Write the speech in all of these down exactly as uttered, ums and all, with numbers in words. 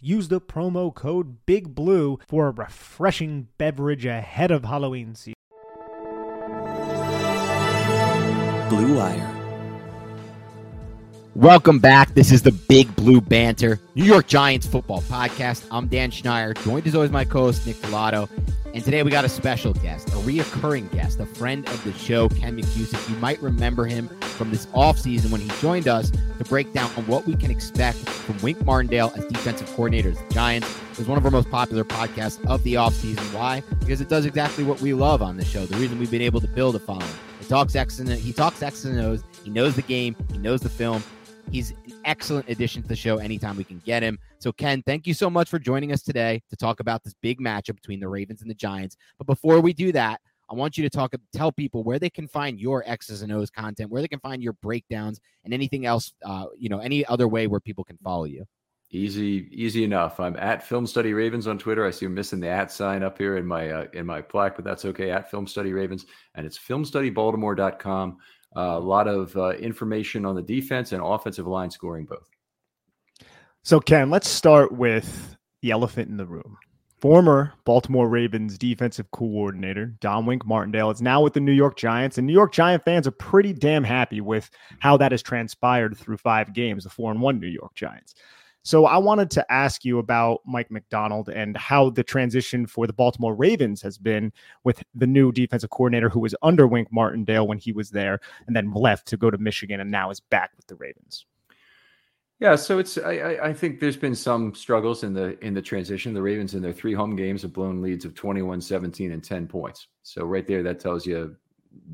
use the promo code BIGBLUE for a refreshing beverage ahead of Halloween season. Blue Wire. Welcome back. This is the Big Blue Banter, New York Giants football podcast. I'm Dan Schneier, joined as always my co-host Nick Pilato. And today we got a special guest, a reoccurring guest, a friend of the show, Ken McCuse. You might remember him from this offseason when he joined us to break down what we can expect from Wink Martindale as defensive coordinator of the Giants. It was one of our most popular podcasts of the offseason. Why? Because it does exactly what we love on the show, the reason we've been able to build a following. He talks X and O's, he knows the game, he knows the film. He's an excellent addition to the show anytime we can get him. So, Ken, thank you so much for joining us today to talk about this big matchup between the Ravens and the Giants. But before we do that, I want you to talk, tell people where they can find your X's and O's content, where they can find your breakdowns, and anything else, uh, you know, any other way where people can follow you. Easy, easy enough. I'm at Film Study Ravens on Twitter. I see I'm missing the at sign up here in my uh, in my plaque, but that's okay. At Film Study Ravens, and it's film study baltimore dot com. Uh, a lot of uh, information on the defense and offensive line scoring both. So, Ken, let's start with the elephant in the room. Former Baltimore Ravens defensive coordinator Don Wink Martindale is now with the New York Giants, and New York Giant fans are pretty damn happy with how that has transpired through five games, the four and one New York Giants. So I wanted to ask you about Mike McDonald and how the transition for the Baltimore Ravens has been with the new defensive coordinator who was under Wink Martindale when he was there and then left to go to Michigan and now is back with the Ravens. Yeah, so it's I, I think there's been some struggles in the in the transition. The Ravens in their three home games have blown leads of twenty-one, seventeen, and ten points. So right there, that tells you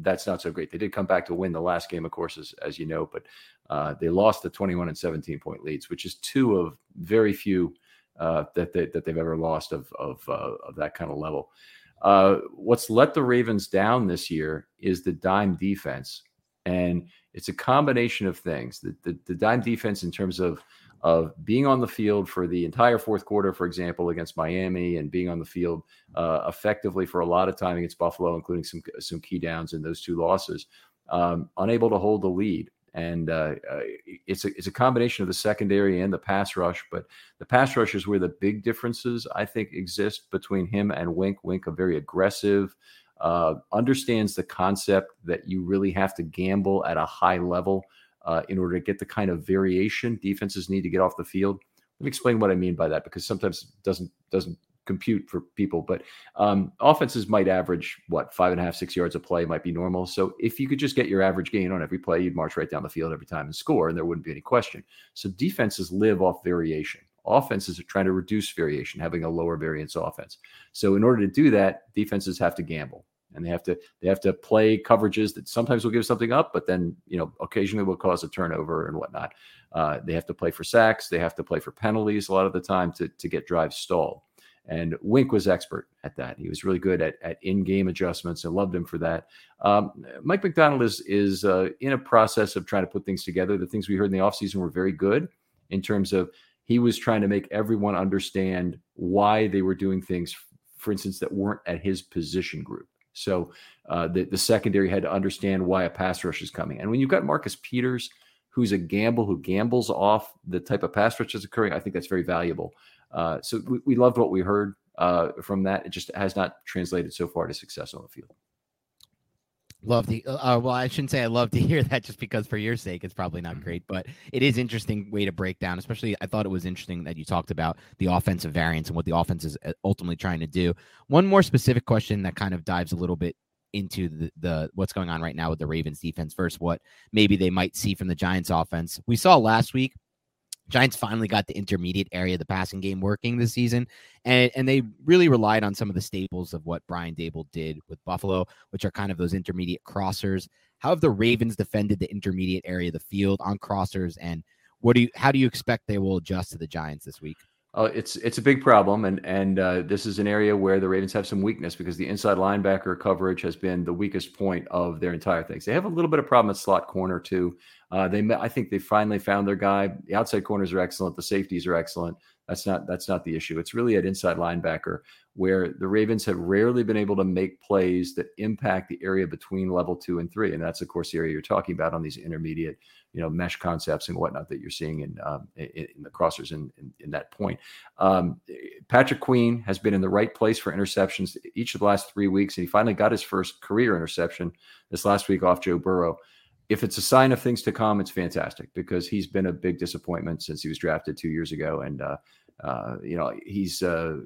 that's not so great. They did come back to win the last game, of course, as, as you know, but uh, they lost the twenty-one and seventeen point leads, which is two of very few uh, that, they, that they've ever lost of, of, uh, of that kind of level. Uh, what's let the Ravens down this year is the dime defense. And it's a combination of things. The, the, the dime defense in terms of, of being on the field for the entire fourth quarter, for example, against Miami, and being on the field uh, effectively for a lot of time against Buffalo, including some some key downs in those two losses, um, unable to hold the lead. And uh, uh, it's, a, it's a combination of the secondary and the pass rush, but the pass rush is where the big differences, I think, exist between him and Wink. Wink, a very aggressive, uh, understands the concept that you really have to gamble at a high level Uh, in order to get the kind of variation defenses need to get off the field. Let me explain what I mean by that, because sometimes it doesn't, doesn't compute for people, but um, offenses might average what five and a half, six yards a play might be normal. So if you could just get your average gain on every play, you'd march right down the field every time and score, and there wouldn't be any question. So defenses live off variation. Offenses are trying to reduce variation, having a lower variance offense. So in order to do that, defenses have to gamble. And they have to they have to play coverages that sometimes will give something up, but then, you know, occasionally will cause a turnover and whatnot. Uh, they have to play for sacks. They have to play for penalties a lot of the time to, to get drives stalled. And Wink was expert at that. He was really good at, at in-game adjustments. I loved him for that. Um, Mike McDonald is, is uh, in a process of trying to put things together. The things we heard in the offseason were very good in terms of he was trying to make everyone understand why they were doing things, for instance, that weren't at his position group. So uh, the, the secondary had to understand why a pass rush is coming. And when you've got Marcus Peters, who's a gamble, who gambles off the type of pass rush that's occurring, I think that's very valuable. Uh, so we, we loved what we heard uh, from that. It just has not translated so far to success on the field. Love the, uh, well, I shouldn't say I love to hear that just because for your sake, it's probably not great, but it is interesting way to break down, especially I thought it was interesting that you talked about the offensive variance and what the offense is ultimately trying to do. One more specific question that kind of dives a little bit into the, the what's going on right now with the Ravens defense versus what maybe they might see from the Giants offense. We saw last week, Giants finally got the intermediate area of the passing game working this season, and and they really relied on some of the staples of what Brian Daboll did with Buffalo, which are kind of those intermediate crossers. How have the Ravens defended the intermediate area of the field on crossers, and what do you, how do you expect they will adjust to the Giants this week? Oh, it's it's a big problem, and and uh, this is an area where the Ravens have some weakness because the inside linebacker coverage has been the weakest point of their entire thing. So they have a little bit of problem at slot corner too. Uh, they I think they finally found their guy. The outside corners are excellent. The safeties are excellent. That's not that's not the issue. It's really at inside linebacker where the Ravens have rarely been able to make plays that impact the area between level two and three, and that's of course the area you're talking about on these intermediate, you know, mesh concepts and whatnot that you're seeing in um, in, in the crossers in, in, in that point. Um, Patrick Queen has been in the right place for interceptions each of the last three weeks, and he finally got his first career interception this last week off Joe Burrow. If it's a sign of things to come, it's fantastic because he's been a big disappointment since he was drafted two years ago. And, uh, uh, you know, he's uh,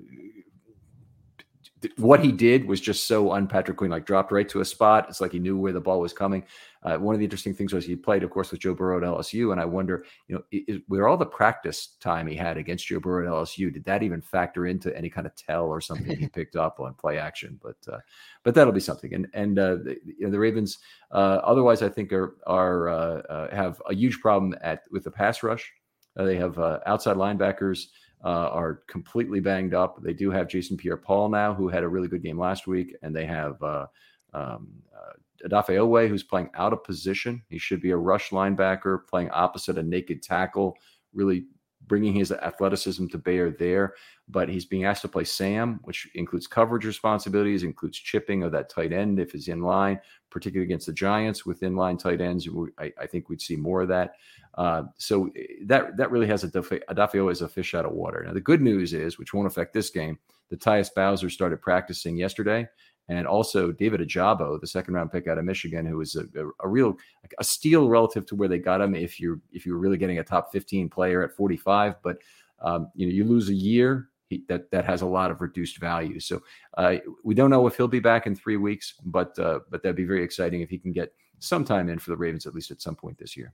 th- what he did was just so un-Patrick Queen, like dropped right to a spot. It's like he knew where the ball was coming. Uh, one of the interesting things was he played, of course, with Joe Burrow at L S U. And I wonder, you know, is, with all the practice time he had against Joe Burrow at L S U, did that even factor into any kind of tell or something he picked up on play action? But uh, but that'll be something. And and uh, the, you know, the Ravens uh, otherwise, I think, are are uh, uh, have a huge problem at with the pass rush. Uh, they have uh, outside linebackers uh, are completely banged up. They do have Jason Pierre-Paul now, who had a really good game last week, and they have uh, um, uh, Odafe Oweh, who's playing out of position. He should be a rush linebacker playing opposite a naked tackle, really bringing his athleticism to bear there. But he's being asked to play Sam, which includes coverage responsibilities, includes chipping of that tight end if he's in line, particularly against the Giants with in-line tight ends. I, I think we'd see more of that. Uh, so that that really has a Odafe Oweh as a fish out of water. Now, the good news is, which won't affect this game, the Tyus Bowser started practicing yesterday. And also David Ajabo, the second-round pick out of Michigan, who is a, a, a real a steal relative to where they got him. If you're if you're really getting a top fifteen player at forty-five, but um, you know you lose a year he, that that has a lot of reduced value. So uh, we don't know if he'll be back in three weeks, but uh, but that'd be very exciting if he can get some time in for the Ravens at least at some point this year.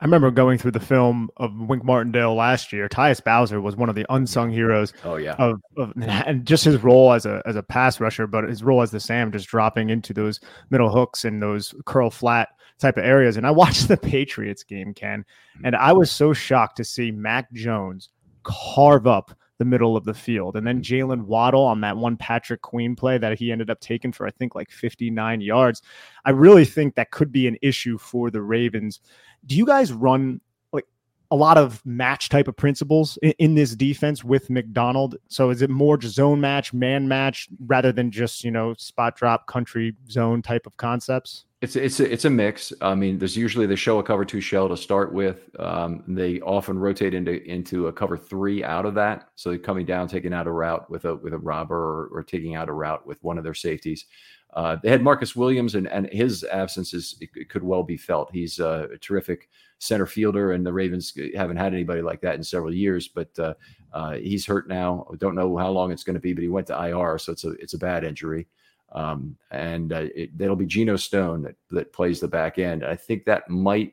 I remember going through the film of Wink Martindale last year. Tyus Bowser was one of the unsung heroes. Oh, yeah. of, of and just his role as a as a pass rusher, but his role as the Sam, just dropping into those middle hooks and those curl flat type of areas. And I watched the Patriots game, Ken, and I was so shocked to see Mac Jones carve up the middle of the field. And then Jalen Waddle on that one Patrick Queen play that he ended up taking for, I think, like fifty-nine yards. I really think that could be an issue for the Ravens. Do you guys run like a lot of match type of principles in, in this defense with McDonald? So is it more just zone match, man match, rather than just, you know, spot drop, country zone type of concepts? It's it's a, it's a mix. I mean, there's usually they show a cover two shell to start with. Um, they often rotate into into a cover three out of that. So they're coming down, taking out a route with a with a robber, or, or taking out a route with one of their safeties. Uh, they had Marcus Williams, and, and his absence is it, it could well be felt. He's a, a terrific center fielder, and the Ravens haven't had anybody like that in several years. But uh, uh, he's hurt now. I don't know how long it's going to be, but he went to I R, so it's a it's a bad injury. Um, and uh, it, that'll be Geno Stone that, that plays the back end. I think that might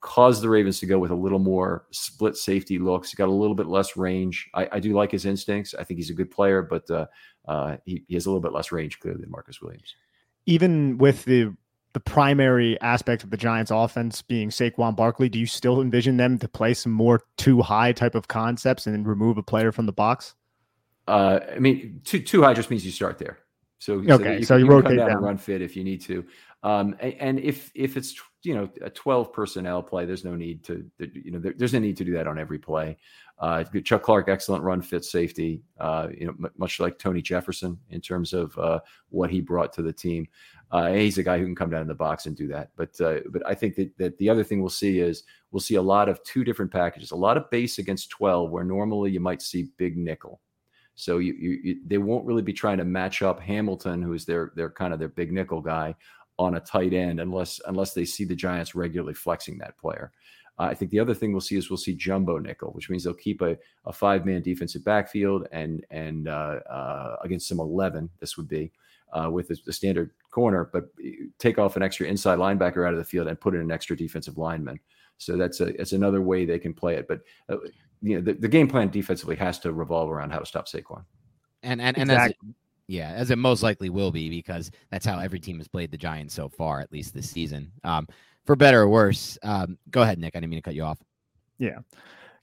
cause the Ravens to go with a little more split safety looks. He's got a little bit less range. I, I do like his instincts. I think he's a good player, but uh, uh, he, he has a little bit less range clearly than Marcus Williams. Even with the the primary aspect of the Giants offense being Saquon Barkley, do you still envision them to play some more too high type of concepts and remove a player from the box? Uh, I mean, too, too high just means you start there. So, okay, so, you, so you, you rotate can come down down. And run fit if you need to. Um, and if if it's, you know, a twelve personnel play, there's no need to, you know, there, there's no need to do that on every play. Uh, Chuck Clark, excellent run fit safety, uh, you know, m- much like Tony Jefferson in terms of uh, what he brought to the team. Uh, he's a guy who can come down in the box and do that. But uh, but I think that, that the other thing we'll see is we'll see a lot of two different packages, a lot of base against twelve, where normally you might see big nickel. So you, you, you they won't really be trying to match up Hamilton, who is their their kind of their big nickel guy, on a tight end, unless unless they see the Giants regularly flexing that player. Uh, I think the other thing we'll see is we'll see jumbo nickel, which means they'll keep a, a five-man defensive backfield and and uh, uh, against some eleven, this would be, uh, with a, a standard corner, but take off an extra inside linebacker out of the field and put in an extra defensive lineman. So that's a that's another way they can play it. But uh, you know, the, the game plan defensively has to revolve around how to stop Saquon. And and and exactly. that's Yeah, as it most likely will be, because that's how every team has played the Giants so far, at least this season, um, for better or worse. Um, go ahead, Nick. I didn't mean to cut you off. Yeah,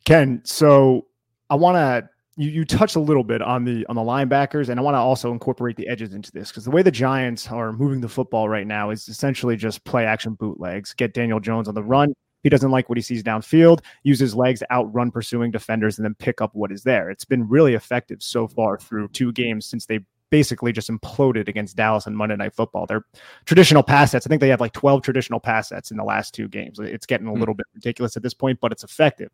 Ken. So I want to you, you touched a little bit on the on the linebackers, and I want to also incorporate the edges into this, because the way the Giants are moving the football right now is essentially just play action bootlegs. Get Daniel Jones on the run. He doesn't like what he sees downfield, uses legs to outrun pursuing defenders, and then pick up what is there. It's been really effective so far through two games since they basically just imploded against Dallas on Monday Night Football. Their traditional pass sets, I think they have like twelve traditional pass sets in the last two games. It's getting a little mm. bit ridiculous at this point, but it's effective.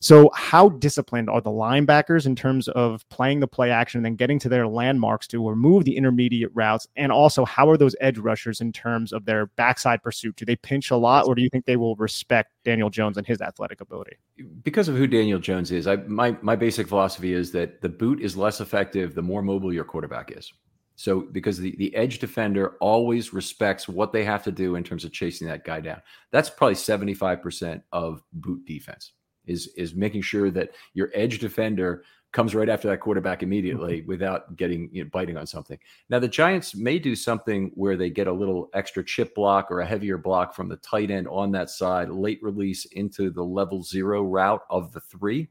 So how disciplined are the linebackers in terms of playing the play action and then getting to their landmarks to remove the intermediate routes? And also, how are those edge rushers in terms of their backside pursuit? Do they pinch a lot, or do you think they will respect Daniel Jones and his athletic ability? Because of who Daniel Jones is, I, my, my basic philosophy is that the boot is less effective the more mobile your quarterback is. So because the, the edge defender always respects what they have to do in terms of chasing that guy down. That's probably seventy-five percent of boot defense. Is is making sure that your edge defender comes right after that quarterback immediately without getting, you know, biting on something. Now, the Giants may do something where they get a little extra chip block or a heavier block from the tight end on that side, late release into the level zero route of the three.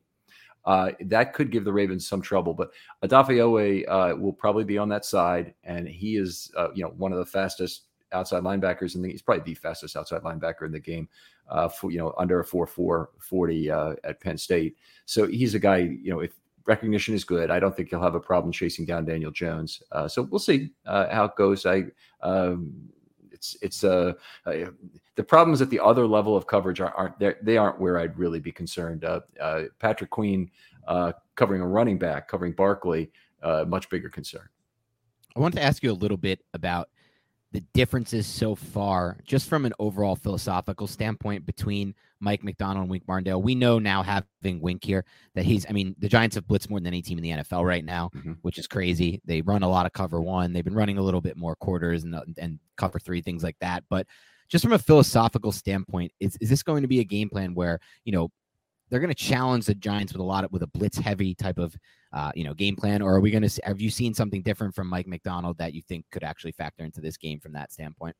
Uh, that could give the Ravens some trouble, but Odafe Oweh uh, will probably be on that side, and he is uh, you know one of the fastest outside linebackers, and he's probably the fastest outside linebacker in the game, uh, for, you know, under a four four forty uh, at Penn State. So he's a guy, you know, if recognition is good, I don't think he'll have a problem chasing down Daniel Jones. Uh, so we'll see uh, how it goes. I, um, it's it's uh, uh, the problems at the other level of coverage are, aren't they aren't where I'd really be concerned. Uh, uh, Patrick Queen uh, covering a running back, covering Barkley, uh, much bigger concern. I wanted to ask you a little bit about the differences so far, just from an overall philosophical standpoint, between Mike McDonald and Wink Martindale. We know now, having Wink here, that he's, I mean, the Giants have blitzed more than any team in the N F L right now, mm-hmm. which is crazy. They run a lot of cover one. They've been running a little bit more quarters and, and cover three, things like that. But just from a philosophical standpoint, is, is this going to be a game plan where, you know, they're going to challenge the Giants with a lot of, with a blitz heavy type of, uh, you know, game plan? Or are we going to, have you seen something different from Mike McDonald that you think could actually factor into this game from that standpoint?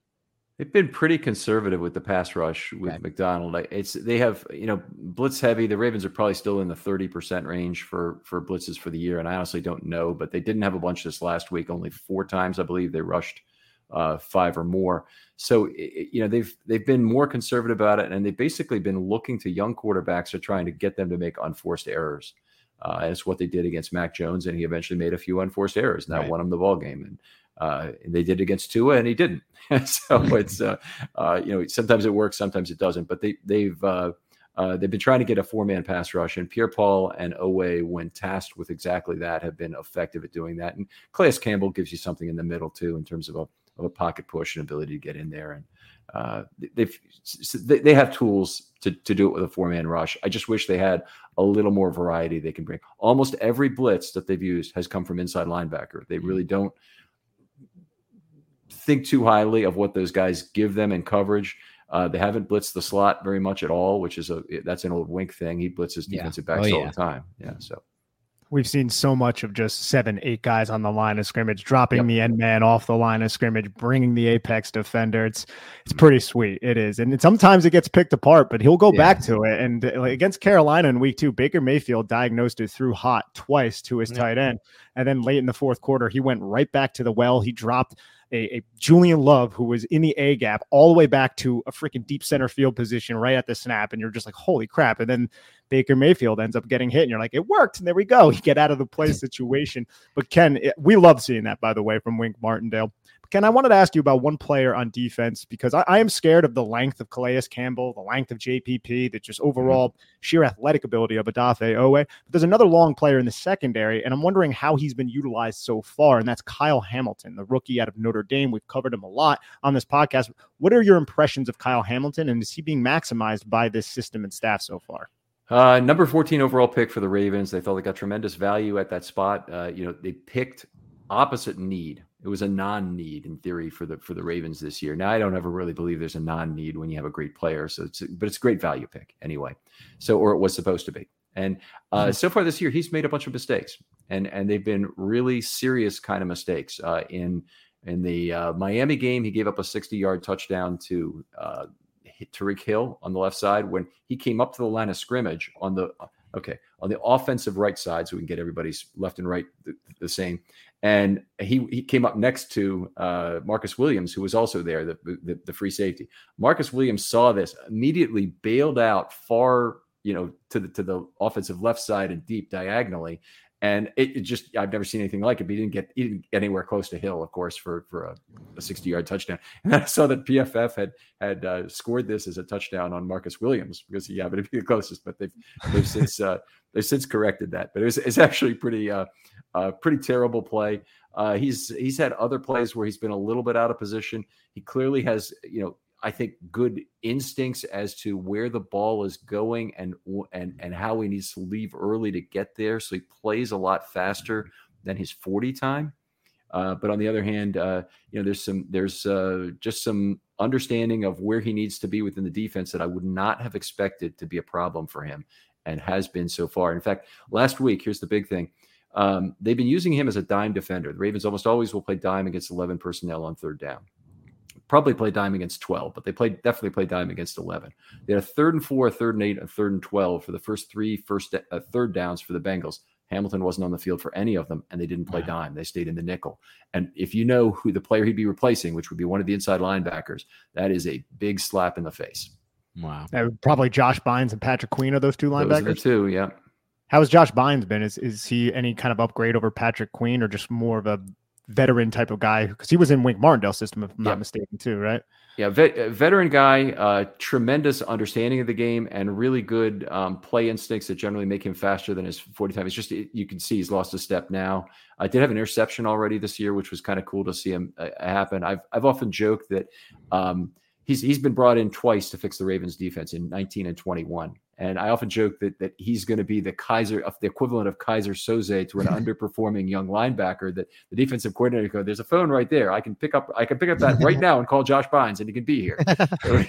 They've been pretty conservative with the pass rush with okay. McDonald. It's, they have, you know, blitz heavy. The Ravens are probably still in the thirty percent range for, for blitzes for the year. And I honestly don't know, but they didn't have a bunch this last week. Only four times, I believe, they rushed uh, five or more. So, you know, they've, they've been more conservative about it, and they've basically been looking to young quarterbacks or trying to get them to make unforced errors. Uh, and it's what they did against Mac Jones, and he eventually made a few unforced errors, and that right. won him the ball game. And uh, they did against Tua, and he didn't. So it's, uh, uh, you know, sometimes it works, sometimes it doesn't, but they, they've, uh, Uh, they've been trying to get a four-man pass rush, and Pierre-Paul and Oweh, when tasked with exactly that, have been effective at doing that. And Calais Campbell gives you something in the middle too, in terms of a, of a pocket push and ability to get in there. And uh, they've they have tools to to do it with a four-man rush. I just wish they had a little more variety they can bring. Almost every blitz that they've used has come from inside linebacker. They really don't think too highly of what those guys give them in coverage. Uh, they haven't blitzed the slot very much at all, which is a that's an old Wink thing. He blitzes defensive yeah. backs oh, yeah. all the time. Yeah, so we've seen so much of just seven, eight guys on the line of scrimmage, dropping yep. the end man off the line of scrimmage, bringing the apex defender. It's it's pretty sweet. It is, and sometimes it gets picked apart, but he'll go yeah. back to it. And against Carolina in week two, Baker Mayfield diagnosed it through hot twice to his yep. tight end, and then late in the fourth quarter, he went right back to the well. He dropped a, a Julian Love who was in the A gap all the way back to a freaking deep center field position right at the snap. And you're just like, holy crap. And then Baker Mayfield ends up getting hit and you're like, it worked. And there we go. You get out of the play situation. But Ken, it, we love seeing that, by the way, from Wink Martindale. But Ken, I wanted to ask you about one player on defense, because I, I am scared of the length of Calais Campbell, the length of J P P, the just overall sheer athletic ability of Odafe Oweh. But there's another long player in the secondary, and I'm wondering how he's been utilized so far. And that's Kyle Hamilton, the rookie out of Notre Dame. We've covered him a lot on this podcast. What are your impressions of Kyle Hamilton, and is he being maximized by this system and staff so far? Uh, number fourteen overall pick for the Ravens. They thought they got tremendous value at that spot. Uh, you know, they picked opposite need. It was a non-need in theory for the for the Ravens this year. Now, I don't ever really believe there's a non-need when you have a great player. So, it's a, but it's a great value pick anyway. So, or it was supposed to be. And uh, mm-hmm. so far this year, he's made a bunch of mistakes, and and they've been really serious kind of mistakes. Uh, in in the uh, Miami game, he gave up a sixty-yard touchdown to. Uh, Tariq Hill on the left side when he came up to the line of scrimmage on the okay on the offensive right side, so we can get everybody's left and right the, the same. And he he came up next to uh, Marcus Williams, who was also there, the, the the free safety. Marcus Williams saw this, immediately bailed out far you know to the to the offensive left side and deep diagonally. And it, it just, I've never seen anything like it, but he didn't get, he didn't get anywhere close to Hill, of course, for, for a, a sixty-yard touchdown. And I saw that P F F had had uh, scored this as a touchdown on Marcus Williams because he happened to be the closest, but they've, they've, since, uh, they've since corrected that. But it was, it's actually pretty uh, uh, pretty terrible play. Uh, he's he's had other plays where he's been a little bit out of position. He clearly has, you know, I think, good instincts as to where the ball is going and and and how he needs to leave early to get there. So he plays a lot faster than his forty time. Uh, but on the other hand, uh, you know, there's some there's uh, just some understanding of where he needs to be within the defense that I would not have expected to be a problem for him, and has been so far. In fact, last week, here's the big thing. Um, they've been using him as a dime defender. The Ravens almost always will play dime against eleven personnel on third down. Probably play dime against twelve, but they played definitely play dime against eleven. They had a third and four, a third and eight, a third and twelve for the first three first uh, third downs for the Bengals. Hamilton wasn't on the field for any of them, and they didn't play dime. They stayed in the nickel. And if you know who the player he'd be replacing, which would be one of the inside linebackers, that is a big slap in the face. Wow. And probably Josh Bynes and Patrick Queen are those two linebackers. Those are the two, yeah. How has Josh Bynes been? Is is he any kind of upgrade over Patrick Queen, or just more of a veteran type of guy? Because he was in Wink Martindale's system, if I'm yeah. not mistaken, too, right? Yeah, vet, veteran guy, uh, tremendous understanding of the game and really good um, play instincts that generally make him faster than his forty time. It's just, it, you can see he's lost a step now. I did have an interception already this year, which was kind of cool to see him uh, happen. I've I've often joked that um, he's he's been brought in twice to fix the Ravens defense in nineteen and twenty-one. And I often joke that that he's going to be the Kaiser, the equivalent of Kaiser Soze to an underperforming young linebacker. That the defensive coordinator goes, "There's a phone right there. I can pick up. I can pick up that right now and call Josh Bynes, and he can be here." So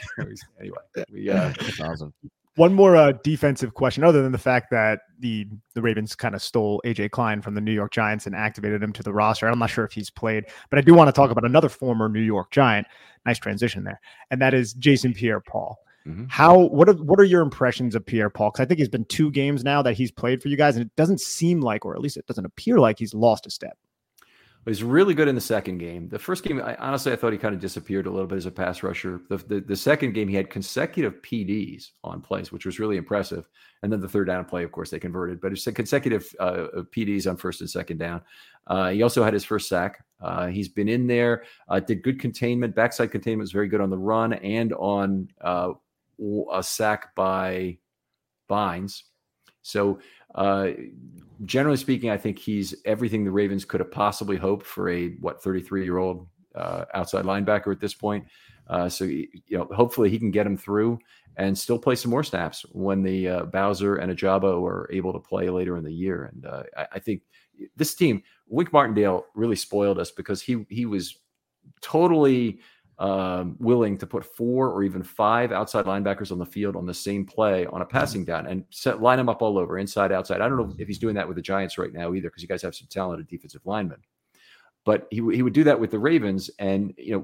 anyway, we, uh, that's awesome. One more uh, defensive question, other than the fact that the the Ravens kind of stole A J Klein from the New York Giants and activated him to the roster. I'm not sure if he's played, but I do want to talk about another former New York Giant. Nice transition there, and that is Jason Pierre-Paul. Mm-hmm. How what are what are your impressions of Pierre-Paul? Because I think it's been two games now that he's played for you guys, and it doesn't seem like, or at least it doesn't appear like, he's lost a step. He was really good in the second game. The first game, I, honestly, I thought he kind of disappeared a little bit as a pass rusher. The, the the second game, he had consecutive P Ds on plays, which was really impressive. And then the third down play, of course, they converted. But it's a consecutive uh, P Ds on first and second down. Uh, he also had his first sack. Uh, he's been in there, uh, did good containment. Backside containment was very good on the run and on uh, a sack by Bynes. So uh, generally speaking, I think he's everything the Ravens could have possibly hoped for a, what, thirty-three-year-old uh, outside linebacker at this point. Uh, so, you know, hopefully he can get him through and still play some more snaps when the uh, Bowser and Ajabo are able to play later in the year. And uh, I, I think this team, Wink Martindale really spoiled us because he he was totally – Um, willing to put four or even five outside linebackers on the field on the same play on a passing down and set, line them up all over, inside, outside. I don't know if he's doing that with the Giants right now either, because you guys have some talented defensive linemen. But he he would do that with the Ravens, and you know,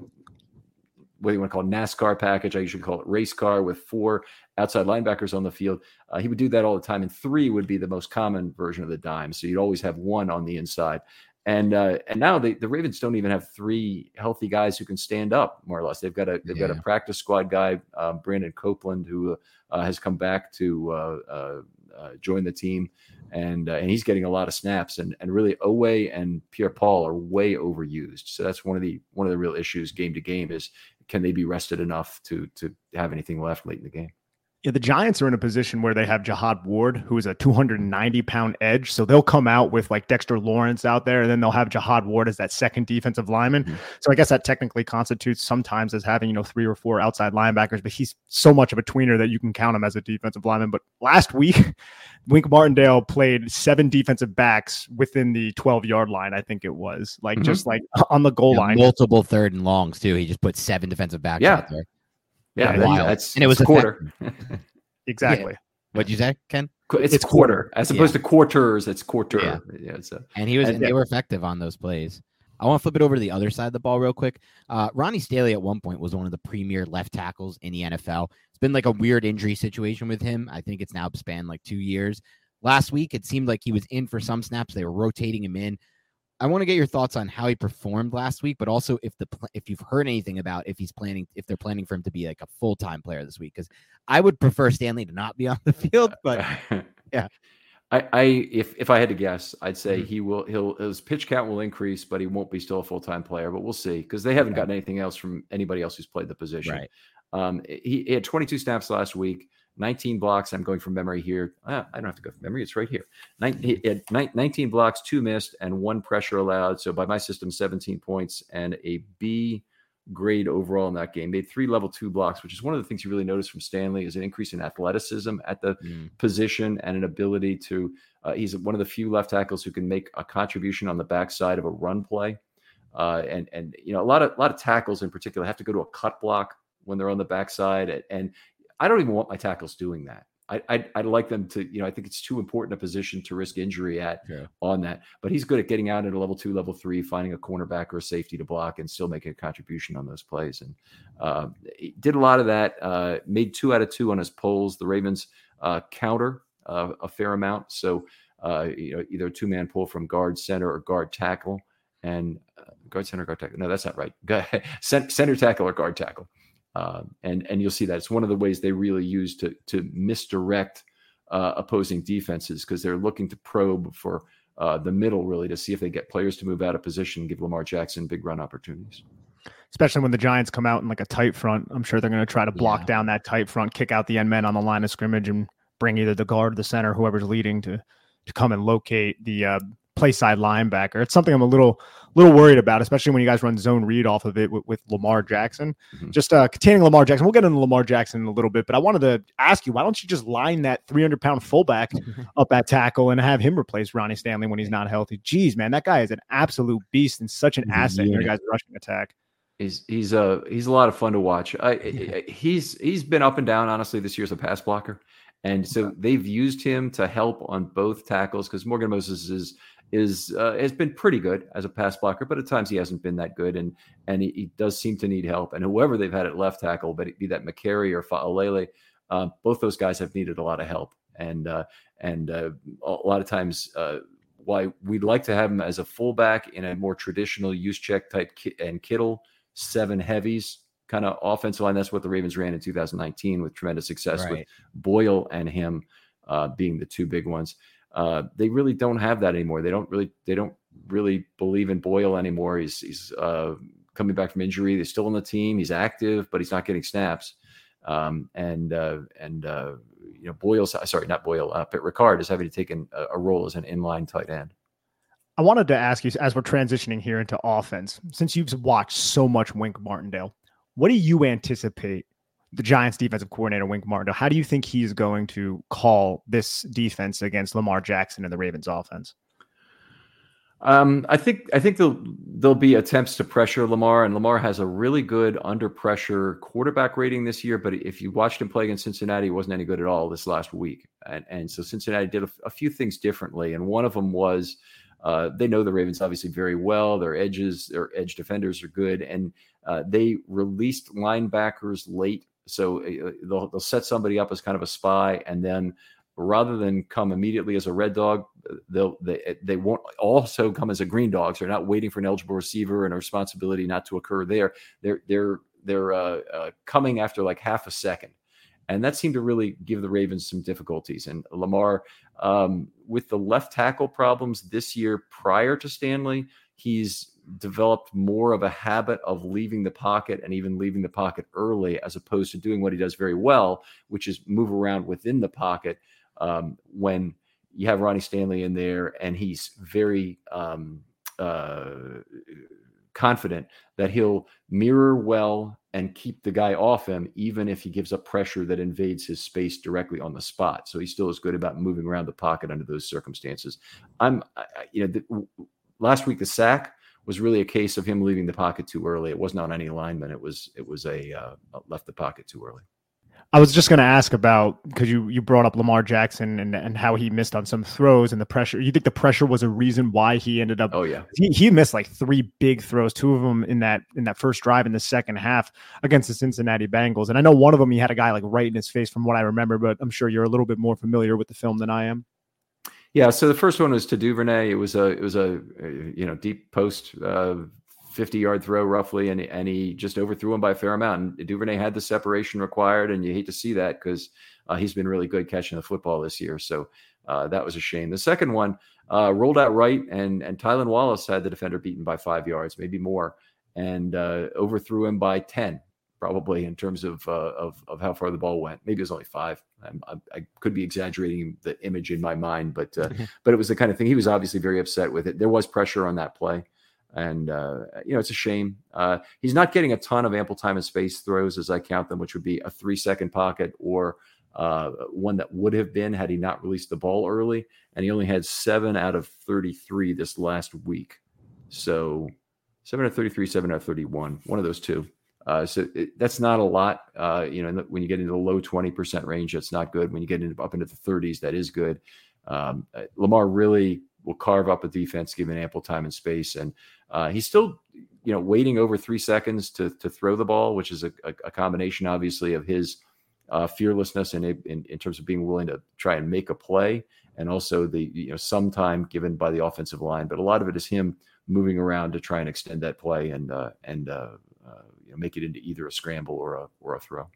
what do you want to call it, NASCAR package? I usually call it race car with four outside linebackers on the field. Uh, he would do that all the time, and three would be the most common version of the dime. So you'd always have one on the inside. And uh, and now they, the Ravens don't even have three healthy guys who can stand up, more or less. They've got a they've yeah. got a practice squad guy, uh, Brandon Copeland, who uh, has come back to uh, uh, uh, join the team, and uh, and he's getting a lot of snaps. And and really, Oweh and Pierre-Paul are way overused. So that's one of the one of the real issues game to game is can they be rested enough to to have anything left late in the game? Yeah, the Giants are in a position where they have Jihad Ward, who is a two hundred ninety pound edge. So they'll come out with like Dexter Lawrence out there, and then they'll have Jihad Ward as that second defensive lineman. Mm-hmm. So I guess that technically constitutes sometimes as having, you know, three or four outside linebackers, but he's so much of a tweener that you can count him as a defensive lineman. But last week, Wink Martindale played seven defensive backs within the twelve yard line. I think it was like, mm-hmm. just like on the goal yeah, line, multiple third and longs too. He just put seven defensive backs yeah. out there. Yeah, wow. that's and it was a quarter. Exactly. Yeah. What'd you say, Ken? It's, it's quarter. quarter as opposed yeah. to quarters. It's quarter. Yeah. yeah it's a, and he was. And, and they yeah. were effective on those plays. I want to flip it over to the other side of the ball real quick. Uh, Ronnie Stanley at one point was one of the premier left tackles in the N F L. It's been like a weird injury situation with him. I think it's now spanned like two years. Last week, it seemed like he was in for some snaps. They were rotating him in. I want to get your thoughts on how he performed last week, but also if the if you've heard anything about if he's planning if they're planning for him to be like a full time player this week, because I would prefer Stanley to not be on the field. But yeah, I, I if if I had to guess, I'd say mm-hmm. he will he'll his pitch count will increase, but he won't be still a full time player. But we'll see because they haven't yeah. gotten anything else from anybody else who's played the position. Right. Um, he, he had twenty-two snaps last week. nineteen blocks. I'm going from memory here. Ah, I don't have to go from memory. It's right here. nineteen, nineteen blocks, two missed, and one pressure allowed. So by my system, seventeen points and a B grade overall in that game. They had three level two blocks, which is one of the things you really notice from Stanley is an increase in athleticism at the mm. position and an ability to, uh, he's one of the few left tackles who can make a contribution on the backside of a run play. Uh, and, and, you know, a lot of, a lot of tackles in particular have to go to a cut block when they're on the backside and, and I don't even want my tackles doing that. I, I I like them to, you know, I think it's too important a position to risk injury at yeah. on that. But he's good at getting out at a level two, level three, finding a cornerback or a safety to block and still making a contribution on those plays. And uh, he did a lot of that, uh, made two out of two on his polls. The Ravens uh, counter uh, a fair amount. So, uh, you know, either a two-man pull from guard, center, or guard tackle. And uh, guard, center, guard tackle. No, that's not right. Center tackle or guard tackle. Uh, and and you'll see that it's one of the ways they really use to to misdirect uh, opposing defenses because they're looking to probe for uh, the middle really to see if they get players to move out of position and give Lamar Jackson big run opportunities. Especially when the Giants come out in like a tight front, I'm sure they're going to try to block yeah. down that tight front, kick out the end men on the line of scrimmage, and bring either the guard or the center, whoever's leading, to to come and locate the uh, play side linebacker. It's something I'm a little. little worried about, especially when you guys run zone read off of it with, with Lamar Jackson, mm-hmm. just uh, containing Lamar Jackson. We'll get into Lamar Jackson in a little bit, but I wanted to ask you, why don't you just line that three hundred pound fullback up at tackle and have him replace Ronnie Stanley when he's not healthy? Geez, man, that guy is an absolute beast and such an asset yeah. in your guys' rushing attack. He's, he's a, he's a lot of fun to watch. I, yeah. He's, he's been up and down, honestly, this year as a pass blocker. And so they've used him to help on both tackles because Morgan Moses is, is uh, has been pretty good as a pass blocker, but at times he hasn't been that good, and and he, he does seem to need help. And whoever they've had at left tackle, but it be that McCary or Fa'alele, uh, both those guys have needed a lot of help. And uh, and uh, a lot of times uh, why we'd like to have him as a fullback in a more traditional use check type ki- and Kittle, seven heavies kind of offensive line. That's what the Ravens ran in two thousand nineteen with tremendous success right. with Boyle and him uh, being the two big ones. Uh, they really don't have that anymore. They don't really, they don't really believe in Boyle anymore. He's, he's, uh, coming back from injury. They're still on the team. He's active, but he's not getting snaps. Um, and, uh, and, uh, you know, Boyle, sorry, not Boyle, uh, but Ricard is having to take in a, a role as an inline tight end. I wanted to ask you, as we're transitioning here into offense, since you've watched so much Wink Martindale, what do you anticipate the Giants defensive coordinator, Wink Martindale, how do you think he's going to call this defense against Lamar Jackson and the Ravens offense? Um, I think, I think there'll, there'll be attempts to pressure Lamar, and Lamar has a really good under pressure quarterback rating this year. But if you watched him play against Cincinnati, he wasn't any good at all this last week. And, and so Cincinnati did a, a few things differently. And one of them was, Uh, they know the Ravens obviously very well. Their edges, their edge defenders are good, and uh, they released linebackers late. So uh, they'll, they'll set somebody up as kind of a spy and then rather than come immediately as a red dog, they'll, they they won't also come as a green dog. So they're not waiting for an eligible receiver and a responsibility not to occur there. They're they're they're uh, uh, coming after like half a second. And that seemed to really give the Ravens some difficulties. And Lamar, um, with the left tackle problems this year prior to Stanley, he's developed more of a habit of leaving the pocket and even leaving the pocket early, as opposed to doing what he does very well, which is move around within the pocket. Um, when you have Ronnie Stanley in there and he's very um, uh, confident that he'll mirror well and keep the guy off him, even if he gives up pressure that invades his space directly on the spot. So he still is good about moving around the pocket under those circumstances. I'm, I, you know, the, last week, the sack was really a case of him leaving the pocket too early. It wasn't on any lineman. It was, it was a uh, left the pocket too early. I was just going to ask about, because you, you brought up Lamar Jackson and, and how he missed on some throws and the pressure. You think the pressure was a reason why he ended up? Oh yeah, he, he missed like three big throws, two of them in that in that first drive in the second half against the Cincinnati Bengals. And I know one of them he had a guy like right in his face, from what I remember. But I'm sure you're a little bit more familiar with the film than I am. Yeah. So the first one was to Duvernay. It was a it was a you know deep post. Uh, fifty-yard throw roughly, and, and he just overthrew him by a fair amount. And Duvernay had the separation required, and you hate to see that because uh, he's been really good catching the football this year. So uh, that was a shame. The second one uh, rolled out right, and and Tylan Wallace had the defender beaten by five yards, maybe more, and uh, overthrew him by ten, probably, in terms of, uh, of of how far the ball went. Maybe it was only five. I'm, I, I could be exaggerating the image in my mind, but uh, but it was the kind of thing. He was obviously very upset with it. There was pressure on that play. And, uh, you know, it's a shame. Uh, he's not getting a ton of ample time and space throws as I count them, which would be a three second pocket or uh, one that would have been had he not released the ball early. And he only had seven out of thirty-three this last week. So seven out of thirty-three, seven out of thirty-one, one of those two. Uh, so it, that's not a lot. Uh, you know, when you get into the low twenty percent range, that's not good. When you get into, up into the thirties, that is good. Um, Lamar really will carve up a defense, given ample time and space. And uh, he's still, you know, waiting over three seconds to to throw the ball, which is a, a, a combination, obviously, of his uh, fearlessness and in, in, in terms of being willing to try and make a play, and also the, you know, some time given by the offensive line. But a lot of it is him moving around to try and extend that play and uh, and uh, uh, you know, make it into either a scramble or a or a throw.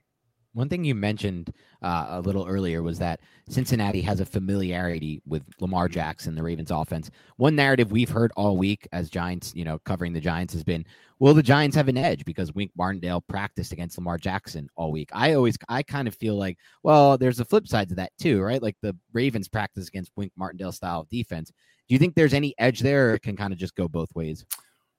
One thing you mentioned uh, a little earlier was that Cincinnati has a familiarity with Lamar Jackson, the Ravens offense. One narrative we've heard all week as Giants, you know, covering the Giants has been, will the Giants have an edge because Wink Martindale practiced against Lamar Jackson all week? I always, I kind of feel like, well, there's a flip side to that too, right? Like the Ravens practice against Wink Martindale style defense. Do you think there's any edge there, or it can kind of just go both ways?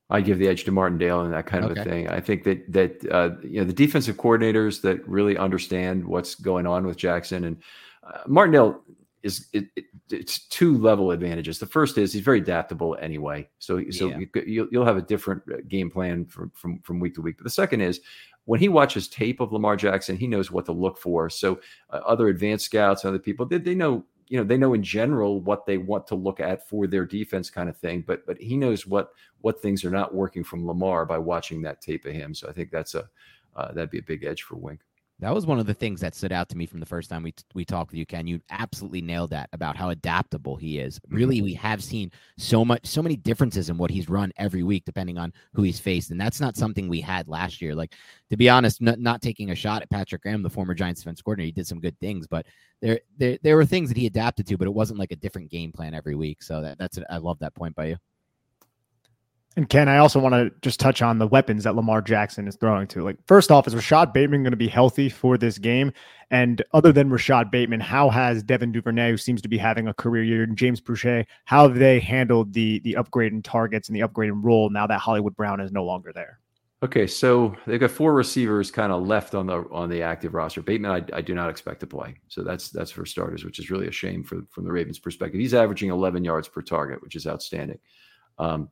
I give the edge to Martindale and that kind of okay. a thing. I think that that uh, you know, the defensive coordinators that really understand what's going on with Jackson and uh, Martindale is it, it, it's two level advantages. The first is he's very adaptable anyway, so yeah. so you, you'll you'll have a different game plan from, from from week to week. But the second is when he watches tape of Lamar Jackson, he knows what to look for. So uh, other advanced scouts, other people, they, they know. You know, they know in general what they want to look at for their defense kind of thing, but but he knows what what things are not working from Lamar by watching that tape of him. So I think that's a uh, that'd be a big edge for Wink. That was one of the things that stood out to me from the first time we we talked with you, Ken. You absolutely nailed that about how adaptable he is. Really, we have seen so much, so many differences in what he's run every week, depending on who he's faced. And that's not something we had last year. Like, to be honest, not, not taking a shot at Patrick Graham, the former Giants defense coordinator, he did some good things, but there, there, there were things that he adapted to, but it wasn't like a different game plan every week. So that, that's, a, I love that point by you. And Ken, I also want to just touch on the weapons that Lamar Jackson is throwing to. Like, first off, is Rashod Bateman going to be healthy for this game? And other than Rashod Bateman, how has Devin Duvernay, who seems to be having a career year, and James Proche, how have they handled the the upgrade in targets and the upgrade in role now that Hollywood Brown is no longer there? Okay, so they've got four receivers kind of left on the on the active roster. Bateman, I, I do not expect to play. So that's that's for starters, which is really a shame for, from the Ravens' perspective. He's averaging eleven yards per target, which is outstanding. Um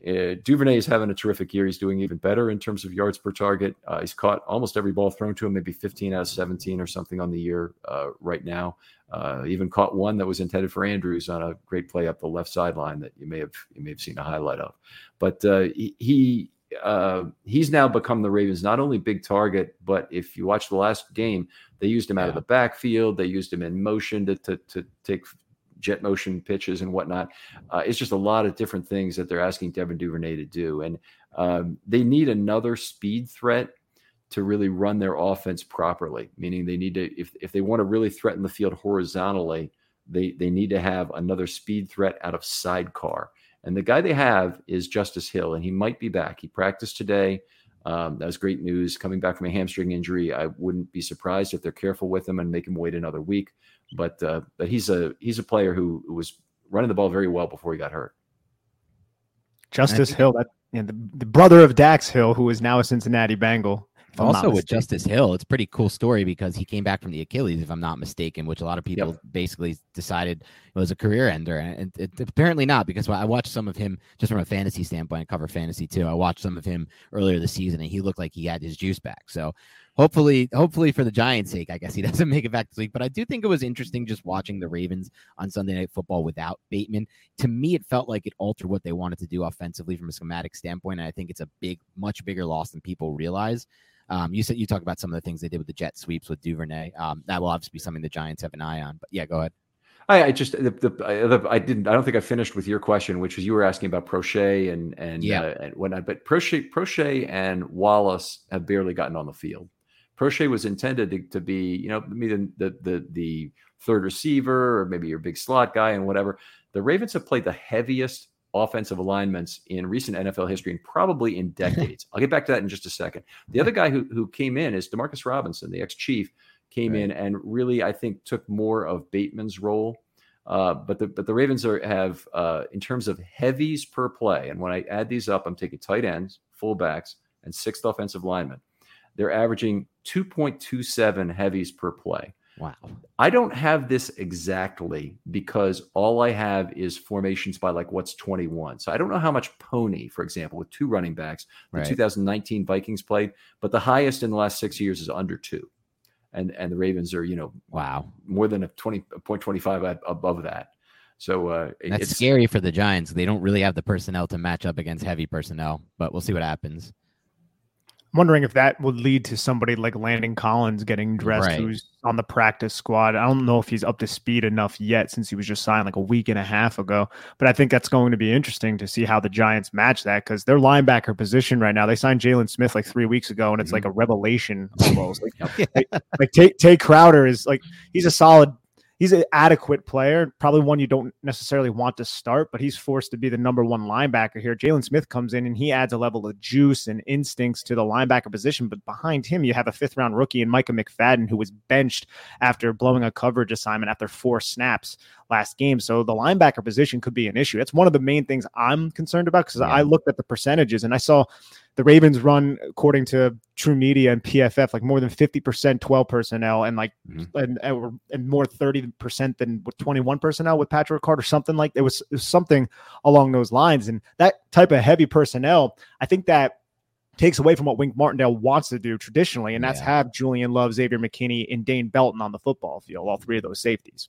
Uh, Duvernay is having a terrific year. He's doing even better in terms of yards per target. Uh, he's caught almost every ball thrown to him, maybe fifteen out of seventeen or something on the year uh, right now. Uh, even caught one that was intended for Andrews on a great play up the left sideline that you may have you may have seen a highlight of. But uh, he, he uh, he's now become the Ravens' not only big target, but if you watch the last game, they used him out yeah. of the backfield. They used him in motion to to, to take jet motion pitches and whatnot. Uh, it's just a lot of different things that they're asking Devin Duvernay to do. And um, they need another speed threat to really run their offense properly, meaning they need to, if if they want to really threaten the field horizontally, they they need to have another speed threat out of sidecar. And the guy they have is Justice Hill, and he might be back. He practiced today. Um, that was great news. Coming back from a hamstring injury, I wouldn't be surprised if they're careful with him and make him wait another week. But uh, but he's a he's a player who, who was running the ball very well before he got hurt. Justice Hill, that, you know, the, the brother of Dax Hill, who is now a Cincinnati Bengal. Also with Justice Hill, it's a pretty cool story because he came back from the Achilles, if I'm not mistaken, which a lot of people yep. basically decided it was a career ender. And it, it, apparently not, because I watched some of him just from a fantasy standpoint. I cover fantasy too. I watched some of him earlier this season, and he looked like he had his juice back. So hopefully, hopefully for the Giants' sake, I guess he doesn't make it back this week. But I do think it was interesting just watching the Ravens on Sunday Night Football without Bateman. To me, it felt like it altered what they wanted to do offensively from a schematic standpoint. And I think it's a big, much bigger loss than people realize. Um, you said you talk about some of the things they did with the jet sweeps with Duvernay. Um, that will obviously be something the Giants have an eye on. But yeah, go ahead. I, I just the, the, I, the, I didn't. I don't think I finished with your question, which is you were asking about Proche and and, yeah. uh, and whatnot. But Proche, Proche and Wallace have barely gotten on the field. Proche was intended to, to be, you know, maybe the, the the the third receiver or maybe your big slot guy and whatever. The Ravens have played the heaviest offensive alignments in recent N F L history and probably in decades. I'll get back to that in just a second. The other guy who, who came in is DeMarcus Robinson, the ex-Chief, came right. in and really, I think, took more of Bateman's role. Uh, but the but the Ravens are have, uh, in terms of heavies per play, and when I add these up, I'm taking tight ends, fullbacks, and sixth offensive lineman. They're averaging two point two seven heavies per play. Wow. I don't have this exactly because all I have is formations by like what's twenty-one. So I don't know how much Pony, for example, with two running backs, the right. two thousand nineteen Vikings played, but the highest in the last six years is under two. And and the Ravens are, you know, wow, more than a twenty point two five above that. So uh, that's it's, scary for the Giants. They don't really have the personnel to match up against heavy personnel, but we'll see what happens. I'm wondering if that would lead to somebody like Landon Collins getting dressed, right. who's on the practice squad. I don't know if he's up to speed enough yet since he was just signed like a week and a half ago, but I think that's going to be interesting to see how the Giants match that because their linebacker position right now, they signed Jalen Smith like three weeks ago and it's mm-hmm. like a revelation almost. Like, yeah. like, like Tay, Tay Crowder is like, he's a solid, he's an adequate player, probably one you don't necessarily want to start, but he's forced to be the number one linebacker here. Jalen Smith comes in and he adds a level of juice and instincts to the linebacker position. But behind him, you have a fifth round rookie in Micah McFadden, who was benched after blowing a coverage assignment after four snaps last game. So the linebacker position could be an issue. That's one of the main things I'm concerned about because yeah. I looked at the percentages and I saw the Ravens run, according to True Media and P F F, like more than fifty percent twelve personnel and like mm-hmm. and, and more thirty percent than with twenty-one personnel with Patrick Queen or something like it was, it was something along those lines. And that type of heavy personnel, I think that takes away from what Wink Martindale wants to do traditionally, and that's yeah. have Julian Love, Xavier McKinney, and Dane Belton on the football field, all three of those safeties.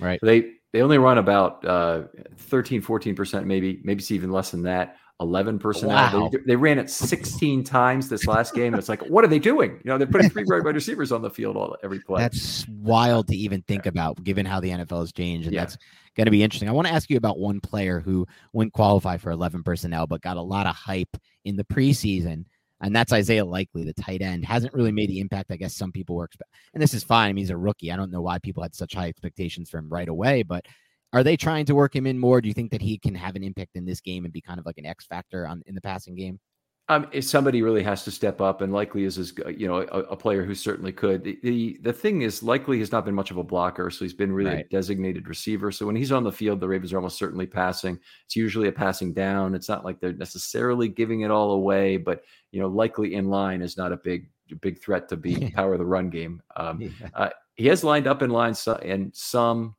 Right. So they they only run about uh, thirteen, fourteen percent maybe, maybe it's even less than that. eleven personnel. Wow. They, they ran it sixteen times this last game. And it's like, what are they doing? You know, they're putting three wide receivers on the field all every play. That's wild to even think yeah. about, given how the N F L has changed. And yeah. that's going to be interesting. I want to ask you about one player who wouldn't qualify for eleven personnel, but got a lot of hype in the preseason. And that's Isaiah Likely, the tight end. Hasn't really made the impact I guess some people were expecting. And this is fine. I mean, he's a rookie. I don't know why people had such high expectations for him right away, but are they trying to work him in more? Do you think that he can have an impact in this game and be kind of like an X factor on in the passing game? Um, if somebody really has to step up, and Likely is, is you know, a, a player who certainly could. The, the the thing is, Likely has not been much of a blocker, so he's been really right. a designated receiver. So when he's on the field, the Ravens are almost certainly passing. It's usually a passing down. It's not like they're necessarily giving it all away, but you know, Likely in line is not a big big threat to be power of the run game. Um, yeah. uh, he has lined up in line so, and some.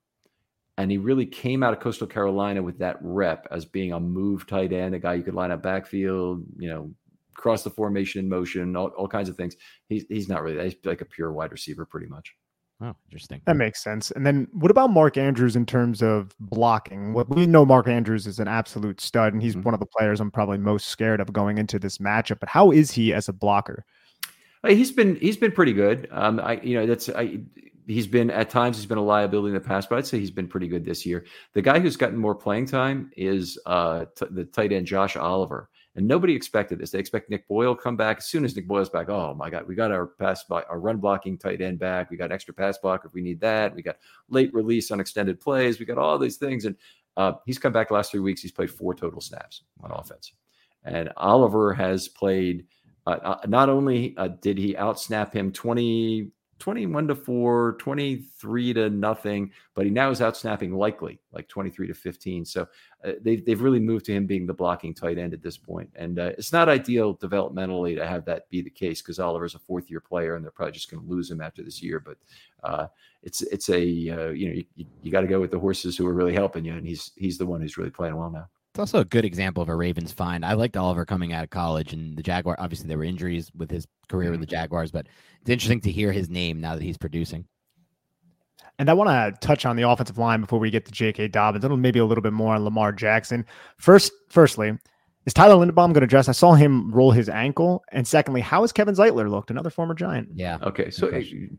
And he really came out of Coastal Carolina with that rep as being a move tight end, a guy you could line up backfield, you know, cross the formation in motion, all, all kinds of things. He's he's not really that. He's like a pure wide receiver pretty much. Oh, interesting. That makes sense. And then what about Mark Andrews in terms of blocking? What we know, Mark Andrews is an absolute stud, and he's mm-hmm. one of the players I'm probably most scared of going into this matchup. But how is he as a blocker? He's been he's been pretty good. Um, I you know that's I. He's been at times he's been a liability in the past, but I'd say he's been pretty good this year. The guy who's gotten more playing time is uh, t- the tight end Josh Oliver, and nobody expected this. They expect Nick Boyle come back. As soon as Nick Boyle's back, oh my God, we got our pass, our run blocking tight end back. We got extra pass block if we need that. We got late release on extended plays. We got all these things, and uh, he's come back the last three weeks. He's played four total snaps on offense, and Oliver has played. Uh, not only uh, did he outsnap him twenty. twenty-one to four, twenty-three to nothing, but he now is out snapping likely like twenty-three to fifteen. So uh, they, they've really moved to him being the blocking tight end at this point. And uh, it's not ideal developmentally to have that be the case because Oliver's a fourth year player and they're probably just going to lose him after this year. But uh, it's, it's a, uh, you know, you, you got to go with the horses who are really helping you. And he's, he's the one who's really playing well now. It's also a good example of a Ravens find. I liked Oliver coming out of college and the Jaguar. Obviously, there were injuries with his career with the Jaguars, but it's interesting to hear his name now that he's producing. And I want to touch on the offensive line before we get to J K. Dobbins. It'll maybe a little bit more on Lamar Jackson. First, firstly, is Tyler Linderbaum going to dress? I saw him roll his ankle. And secondly, how has Kevin Zeitler looked? Another former Giant. Yeah. Okay. So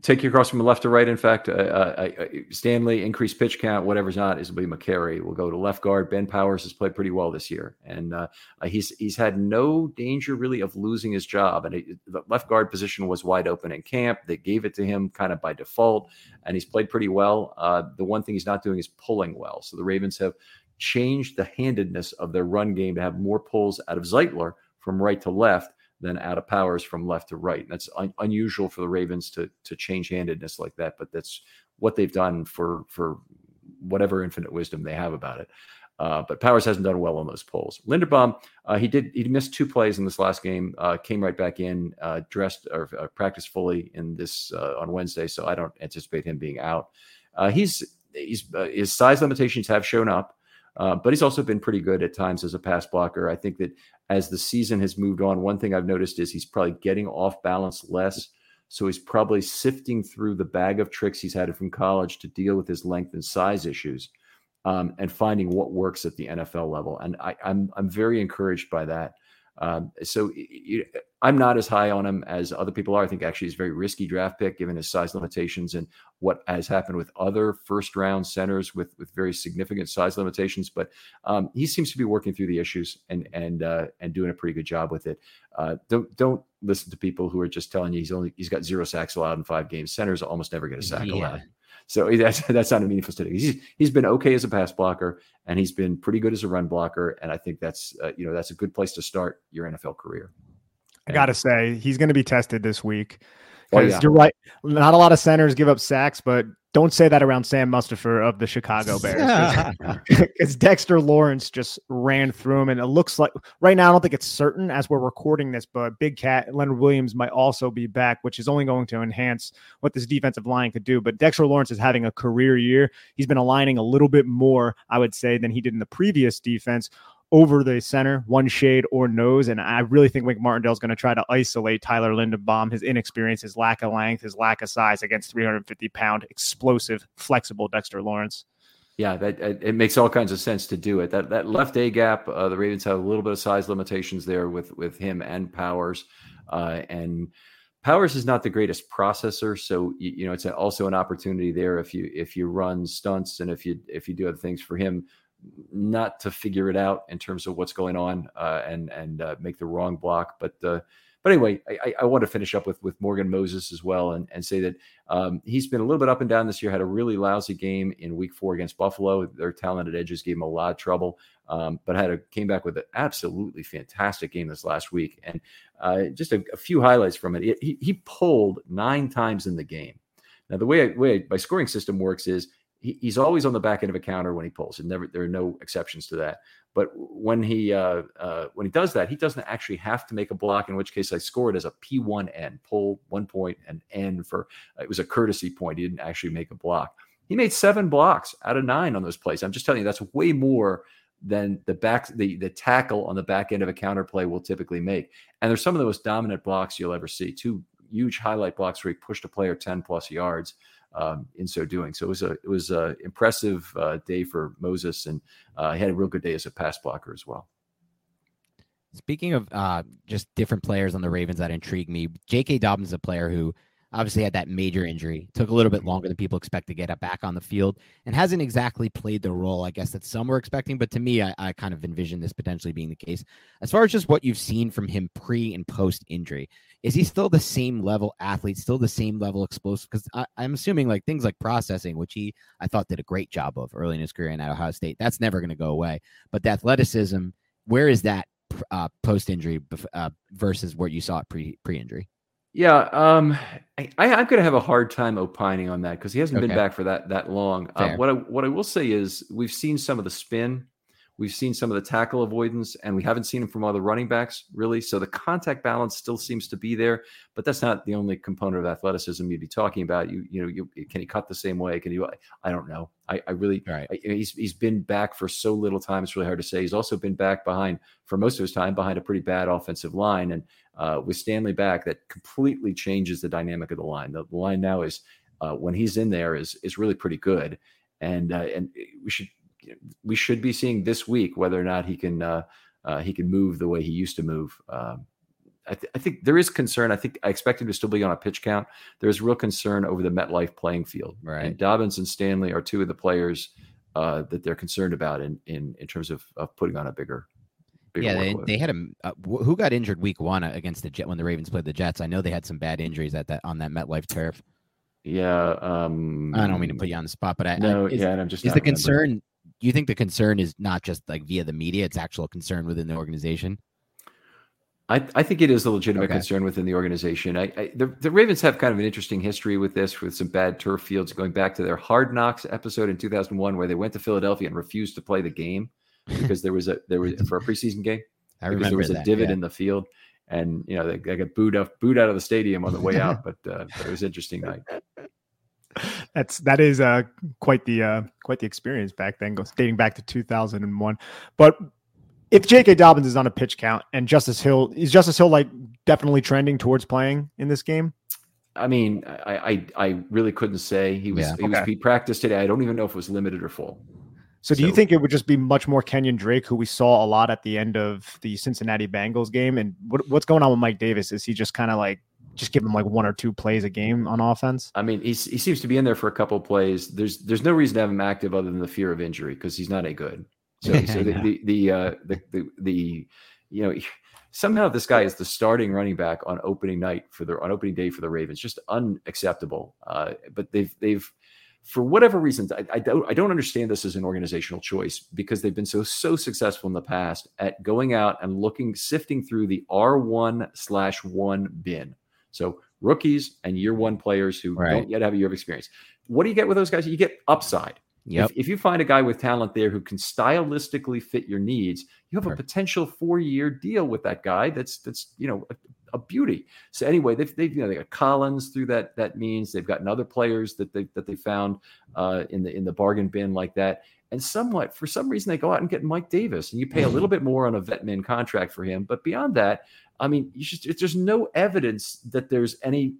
take your cross from left to right. In fact, uh, uh, uh, Stanley, increased pitch count, whatever's not, is will be McCary. We'll go to left guard. Ben Powers has played pretty well this year. And uh, he's he's had no danger really of losing his job. And it, the left guard position was wide open in camp. They gave it to him kind of by default. And he's played pretty well. Uh, the one thing he's not doing is pulling well. So the Ravens have changed the handedness of their run game to have more pulls out of Zeitler from right to left than out of Powers from left to right. And that's un- unusual for the Ravens to to change handedness like that, but that's what they've done for for whatever infinite wisdom they have about it. Uh, but Powers hasn't done well on those pulls. Linderbaum, uh, he did he missed two plays in this last game, uh, came right back in, uh, dressed or uh, practiced fully in this uh, on Wednesday, so I don't anticipate him being out. Uh, he's he's uh, his size limitations have shown up. Uh, but he's also been pretty good at times as a pass blocker. I think that as the season has moved on, one thing I've noticed is he's probably getting off balance less. So he's probably sifting through the bag of tricks he's had from college to deal with his length and size issues um, and finding what works at the N F L level. And I, I'm I'm very encouraged by that. Um, so it, it, I'm not as high on him as other people are. I think actually he's a very risky draft pick given his size limitations and what has happened with other first round centers with, with very significant size limitations. But um, he seems to be working through the issues and and uh, and doing a pretty good job with it. Uh, don't don't listen to people who are just telling you he's only he's got zero sacks allowed in five games. Centers almost never get a sack yeah. allowed. So that's that's not a meaningful statistic. He's he's been okay as a pass blocker, and he's been pretty good as a run blocker. And I think that's uh, you know that's a good place to start your N F L career. And I gotta say he's going to be tested this week. Oh, yeah. You're right. Not a lot of centers give up sacks, but don't say that around Sam Mustipher of the Chicago Bears, because Dexter Lawrence just ran through him, and it looks like right now I don't think it's certain as we're recording this, but Big Cat Leonard Williams might also be back, which is only going to enhance what this defensive line could do. But Dexter Lawrence is having a career year. He's been aligning a little bit more, I would say, than he did in the previous defense. Over the center, one shade or nose. And I really think Wink Martindale is going to try to isolate Tyler Linderbaum, his inexperience, his lack of length, his lack of size against three hundred fifty pound, explosive, flexible Dexter Lawrence. Yeah, that it makes all kinds of sense to do it. That that left A gap, uh, the Ravens have a little bit of size limitations there with, with him and Powers. Uh, and Powers is not the greatest processor, so you, you know it's also an opportunity there if you if you run stunts and if you if you do other things for him. Not to figure it out in terms of what's going on uh, and and uh, make the wrong block. But uh, but anyway, I, I want to finish up with with Morgan Moses as well and, and say that um, he's been a little bit up and down this year, had a really lousy game in week four against Buffalo. Their talented edges gave him a lot of trouble, um, but had a, came back with an absolutely fantastic game this last week. And uh, just a, a few highlights from it. He, he pulled nine times in the game. Now, the way, I, way my scoring system works is he's always on the back end of a counter when he pulls, and never there are no exceptions to that. But when he uh, uh, when he does that, he doesn't actually have to make a block. In which case, I scored as a P one N pull one point and N for it was a courtesy point. He didn't actually make a block. He made seven blocks out of nine on those plays. I'm just telling you, that's way more than the back the the tackle on the back end of a counter play will typically make. And they're some of the most dominant blocks you'll ever see. Two huge highlight blocks where he pushed a player ten plus yards um, in so doing. So it was a, it was a impressive uh, day for Moses, and uh, he had a real good day as a pass blocker as well. Speaking of uh, just different players on the Ravens that intrigue me, J K. Dobbins is a player who obviously had that major injury, took a little bit longer than people expect to get up back on the field, and hasn't exactly played the role, I guess, that some were expecting. But to me, I, I kind of envision this potentially being the case. As far as just what you've seen from him pre and post injury, is he still the same level athlete, still the same level explosive? Because I'm assuming like things like processing, which he, I thought, did a great job of early in his career at Ohio State, that's never going to go away. But the athleticism, where is that Uh, post-injury uh, versus what you saw at pre, pre-injury? Yeah, um, I, I, I'm going to have a hard time opining on that because he hasn't okay. been back for that that long. Uh, what I, what I will say is we've seen some of the spin, we've seen some of the tackle avoidance, and we haven't seen him from other running backs, really. So the contact balance still seems to be there, but that's not the only component of athleticism you'd be talking about. You you know, you, can he cut the same way? Can you? I don't know. I, I really, right. I, he's he's been back for so little time. It's really hard to say. He's also been back behind for most of his time behind a pretty bad offensive line. And uh, with Stanley back, that completely changes the dynamic of the line. The, the line now is uh, when he's in there is, is really pretty good. And, uh, and we should, we should be seeing this week, whether or not he can, uh, uh, he can move the way he used to move. Um, I, th- I think there is concern. I think I expect him to still be on a pitch count. There's real concern over the MetLife playing field. Right. And Dobbins and Stanley are two of the players uh, that they're concerned about in, in, in terms of, of putting on a bigger, bigger yeah, they, they had a uh, who got injured week one against the Jet when the Ravens played the Jets. I know they had some bad injuries at that on that MetLife turf. Yeah. Um, I don't mean to put you on the spot, but I, no, I, is, yeah, and I'm just is the remembering. concern. Do you think the concern is not just like via the media, it's actual concern within the organization? I, I think it is a legitimate okay. concern within the organization. I, I the, the Ravens have kind of an interesting history with this, with some bad turf fields going back to their Hard Knocks episode in two thousand one, where they went to Philadelphia and refused to play the game because there was a, there was for a preseason game, I because there was that, a divot yeah. in the field, and you know, they, they got booed out, booed out of the stadium on the way out, but, uh, but it was interesting night. That's that is uh, quite the uh, quite the experience back then, dating back to two thousand one. But if J K. Dobbins is on a pitch count and Justice Hill is Justice Hill like definitely trending towards playing in this game? I mean, I I, I really couldn't say he was yeah. he okay. was he practiced today. I don't even know if it was limited or full. So do so, you think it would just be much more Kenyon Drake, who we saw a lot at the end of the Cincinnati Bengals game? And what, what's going on with Mike Davis? Is he just kind of like just give him like one or two plays a game on offense? I mean, he's, he seems to be in there for a couple of plays. There's there's no reason to have him active other than the fear of injury because he's not a good. So, so the the the, uh, the the the you know somehow this guy is the starting running back on opening night for the on opening day for the Ravens, just unacceptable. Uh, but they've they've for whatever reasons I, I don't I don't understand this as an organizational choice because they've been so so successful in the past at going out and looking sifting through the R one slash one bin. So rookies and year one players who right. don't yet have a year of experience. What do you get with those guys? You get upside. Yep. If, if you find a guy with talent there who can stylistically fit your needs, you have sure. a potential four-year deal with that guy. That's that's you know a, a beauty. So anyway, they've they you know they got Collins through that that means they've gotten other players that they that they found uh, in the in the bargain bin like that. And somewhat for some reason they go out and get Mike Davis, and you pay a little bit more on a vet min contract for him. But beyond that, I mean, you just, there's no evidence that there's any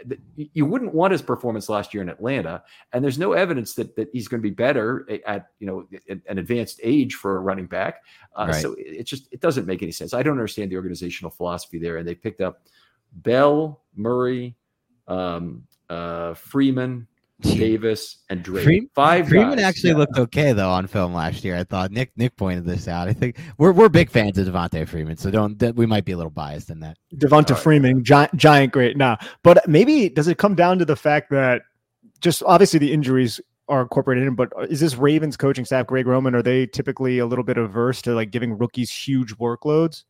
– you wouldn't want his performance last year in Atlanta, and there's no evidence that that he's going to be better at, you know, an advanced age for a running back. Uh, right. So it just – it doesn't make any sense. I don't understand the organizational philosophy there, and they picked up Bell, Murray, um, uh, Freeman – Davis and Drake. Freeman, Five Freeman guys. actually yeah. looked okay though on film last year. I thought Nick Nick pointed this out. I think we're we're big fans of Devontae Freeman, so don't we might be a little biased in that. Devonta right. Freeman, giant, giant, great. Now, nah. But maybe does it come down to the fact that just obviously the injuries are incorporated in, but is this Ravens coaching staff, Greg Roman, are they typically a little bit averse to like giving rookies huge workloads?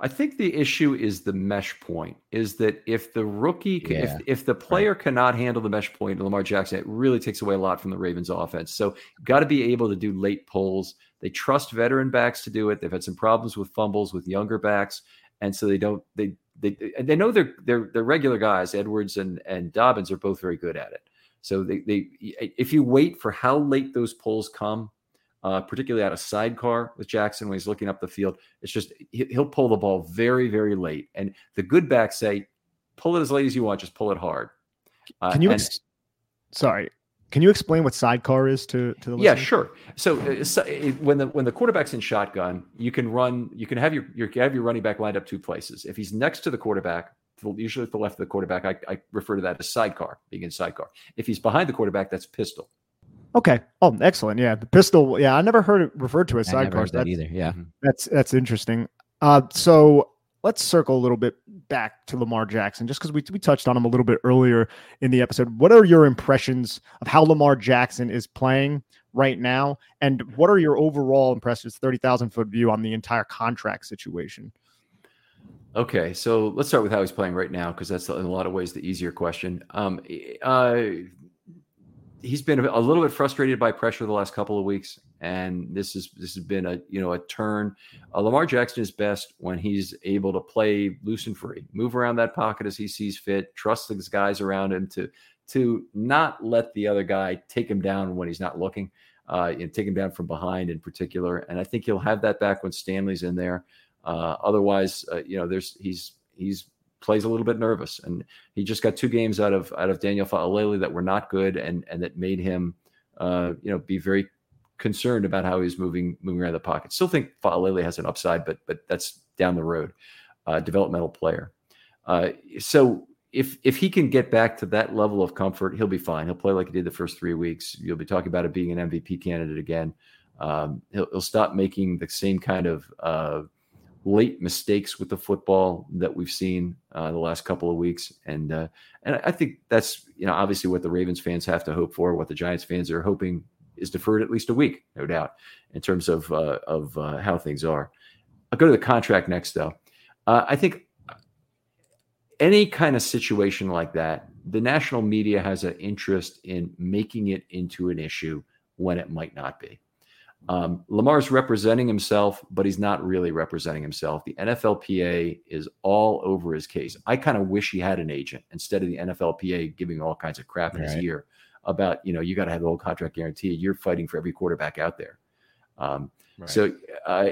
I think the issue is the mesh point is that if the rookie, can, yeah. if, if the player right. cannot handle the mesh point to Lamar Jackson, it really takes away a lot from the Ravens offense. So got to be able to do late pulls. They trust veteran backs to do it. They've had some problems with fumbles with younger backs. And so they don't, they, they, they know they're, they're, they're regular guys. Edwards and, and Dobbins are both very good at it. So they, they, if you wait for how late those pulls come, Uh, particularly out of sidecar with Jackson when he's looking up the field. It's just he, he'll pull the ball very, very late. And the good backs say, pull it as late as you want. Just pull it hard. Uh, Can you? And- ex- Sorry. Can you explain what sidecar is to, to the listener? Yeah, sure. So, uh, so it, when the when the quarterback's in shotgun, you can run, you can have your, your have your running back lined up two places. If he's next to the quarterback, usually at the left of the quarterback, I, I refer to that as sidecar, being in sidecar. If he's behind the quarterback, that's pistol. Okay. Oh, excellent. Yeah, the pistol. Yeah, I never heard it referred to as sidecar. That either. Yeah, that's that's interesting. Uh, so. Let's circle a little bit back to Lamar Jackson, just because we we touched on him a little bit earlier in the episode. What are your impressions of how Lamar Jackson is playing right now? And what are your overall impressions, thirty thousand foot view on the entire contract situation? Okay, so let's start with how he's playing right now, because that's in a lot of ways the easier question. Um, uh, he's been a little bit frustrated by pressure the last couple of weeks. And this is this has been a you know a turn. Uh, Lamar Jackson is best when he's able to play loose and free, move around that pocket as he sees fit, trust these guys around him to to not let the other guy take him down when he's not looking, uh, and take him down from behind in particular. And I think he'll have that back when Stanley's in there. Uh, otherwise, uh, you know, there's he's he's plays a little bit nervous, and he just got two games out of out of Daniel Fa'alele that were not good, and and that made him uh, you know be very concerned about how he's moving moving around the pocket. Still think Fa'alele has an upside, but but that's down the road. Uh, developmental player. Uh, so if if he can get back to that level of comfort, he'll be fine. He'll play like he did the first three weeks. You'll be talking about it being an M V P candidate again. Um, he'll, he'll stop making the same kind of uh, late mistakes with the football that we've seen uh, the last couple of weeks. And uh, and I think that's you know obviously what the Ravens fans have to hope for, what the Giants fans are hoping is deferred at least a week, no doubt, in terms of uh, of uh, how things are. I'll go to the contract next, though. Uh, I think any kind of situation like that, the national media has an interest in making it into an issue when it might not be. Um, Lamar's representing himself, but he's not really representing himself. The N F L P A is all over his case. I kind of wish he had an agent instead of the N F L P A giving all kinds of crap in his ear about, you know, you got to have the whole contract guarantee. You're fighting for every quarterback out there. Um, right. So uh,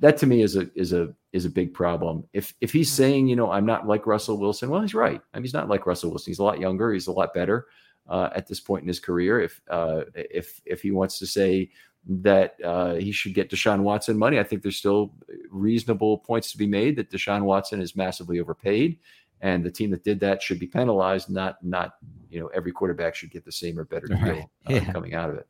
that to me is a is a is a big problem. If if he's saying, you know, I'm not like Russell Wilson, well, he's right. I mean, he's not like Russell Wilson. He's a lot younger. He's a lot better uh, at this point in his career. If uh, if if he wants to say that uh, he should get Deshaun Watson money, I think there's still reasonable points to be made that Deshaun Watson is massively overpaid. And the team that did that should be penalized. Not, not you know, every quarterback should get the same or better deal right. uh, yeah. coming out of it.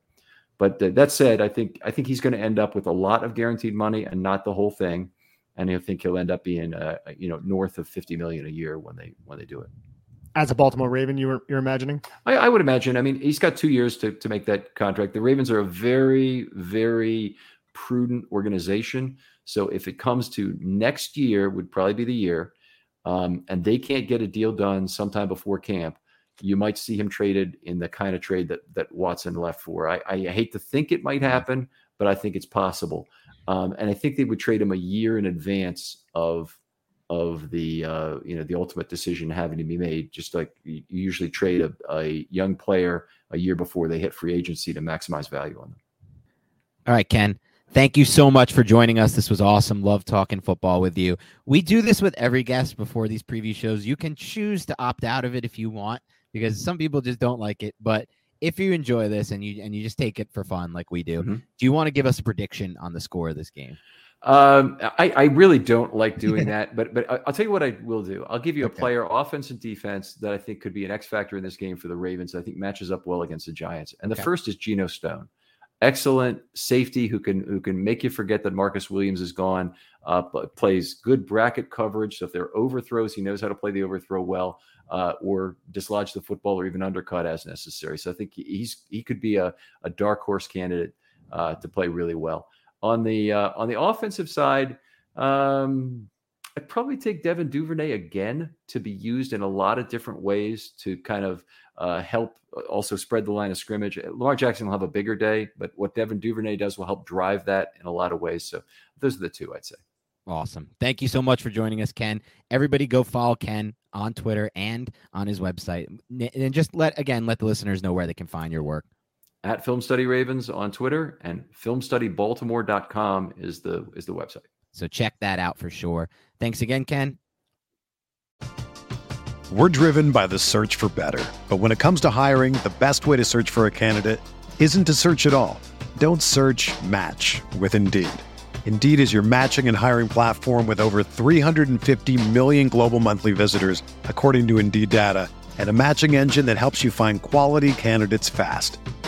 But uh, that said, I think I think he's going to end up with a lot of guaranteed money and not the whole thing. And I think he'll end up being, uh, you know, north of fifty million dollars a year when they when they do it. As a Baltimore Raven, you were, you're imagining? I, I would imagine. I mean, he's got two years to to make that contract. The Ravens are a very, very prudent organization. So if it comes to next year, would probably be the year. Um, and they can't get a deal done sometime before camp, you might see him traded in the kind of trade that that Watson left for. I, I hate to think it might happen, but I think it's possible. Um, and I think they would trade him a year in advance of of the uh, you know the ultimate decision having to be made. Just like you usually trade a, a young player a year before they hit free agency to maximize value on them. All right, Ken. Thank you so much for joining us. This was awesome. Love talking football with you. We do this with every guest before these preview shows. You can choose to opt out of it if you want, because some people just don't like it. But if you enjoy this and you and you just take it for fun like we do, mm-hmm. do you want to give us a prediction on the score of this game? Um, I, I really don't like doing that, but but I'll tell you what I will do. I'll give you okay. a player, offense and defense, that I think could be an X factor in this game for the Ravens that I think matches up well against the Giants. And okay. the first is Geno Stone. Excellent safety who can who can make you forget that Marcus Williams is gone, uh, but plays good bracket coverage. So if there are overthrows, he knows how to play the overthrow well, uh, or dislodge the football or even undercut as necessary. So I think he's he could be a, a dark horse candidate uh, to play really well. On the uh, on the offensive side, um, I'd probably take Devin Duvernay again to be used in a lot of different ways to kind of uh, help also spread the line of scrimmage. Lamar Jackson will have a bigger day, but what Devin Duvernay does will help drive that in a lot of ways. So those are the two I'd say. Awesome. Thank you so much for joining us, Ken. Everybody go follow Ken on Twitter and on his website. And just let, again, let the listeners know where they can find your work. At Film Study Ravens on Twitter, and film study baltimore dot com is the is the website. So check that out for sure. Thanks again, Ken. We're driven by the search for better. But when it comes to hiring, the best way to search for a candidate isn't to search at all. Don't search, match with Indeed. Indeed is your matching and hiring platform with over three hundred fifty million global monthly visitors, according to Indeed data, and a matching engine that helps you find quality candidates fast.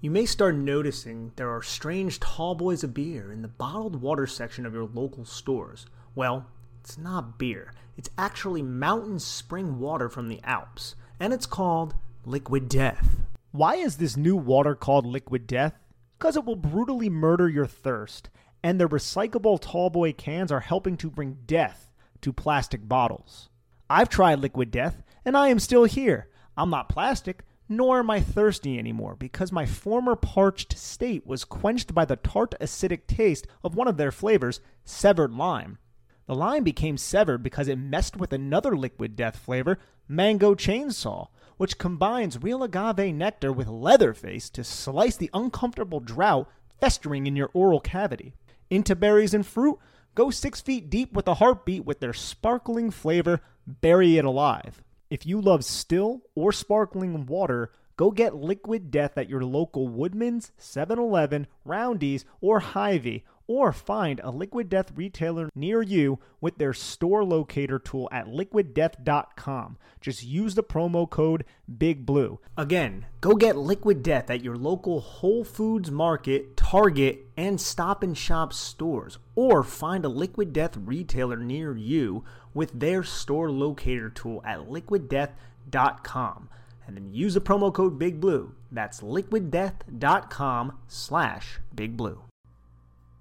You may start noticing there are strange tall boys of beer in the bottled water section of your local stores. Well, it's not beer. It's actually mountain spring water from the Alps. And it's called Liquid Death. Why is this new water called Liquid Death? Because it will brutally murder your thirst, and the recyclable tallboy cans are helping to bring death to plastic bottles. I've tried Liquid Death, and I am still here. I'm not plastic, nor am I thirsty anymore, because my former parched state was quenched by the tart acidic taste of one of their flavors, Severed Lime. The lime became severed because it messed with another Liquid Death flavor, Mango Chainsaw, which combines real agave nectar with Leatherface to slice the uncomfortable drought festering in your oral cavity. Into berries and fruit, go six feet deep with a heartbeat with their sparkling flavor, Bury It Alive. If you love still or sparkling water, go get Liquid Death at your local Woodman's, seven eleven, Roundy's, or Hy-Vee, or find a Liquid Death retailer near you with their store locator tool at liquid death dot com. Just use the promo code BIGBLUE. Again, go get Liquid Death at your local Whole Foods Market, Target, and Stop and Shop stores, or find a Liquid Death retailer near you with their store locator tool at liquid death dot com. And then use the promo code BIGBLUE. That's liquid death dot com slash BIGBLUE.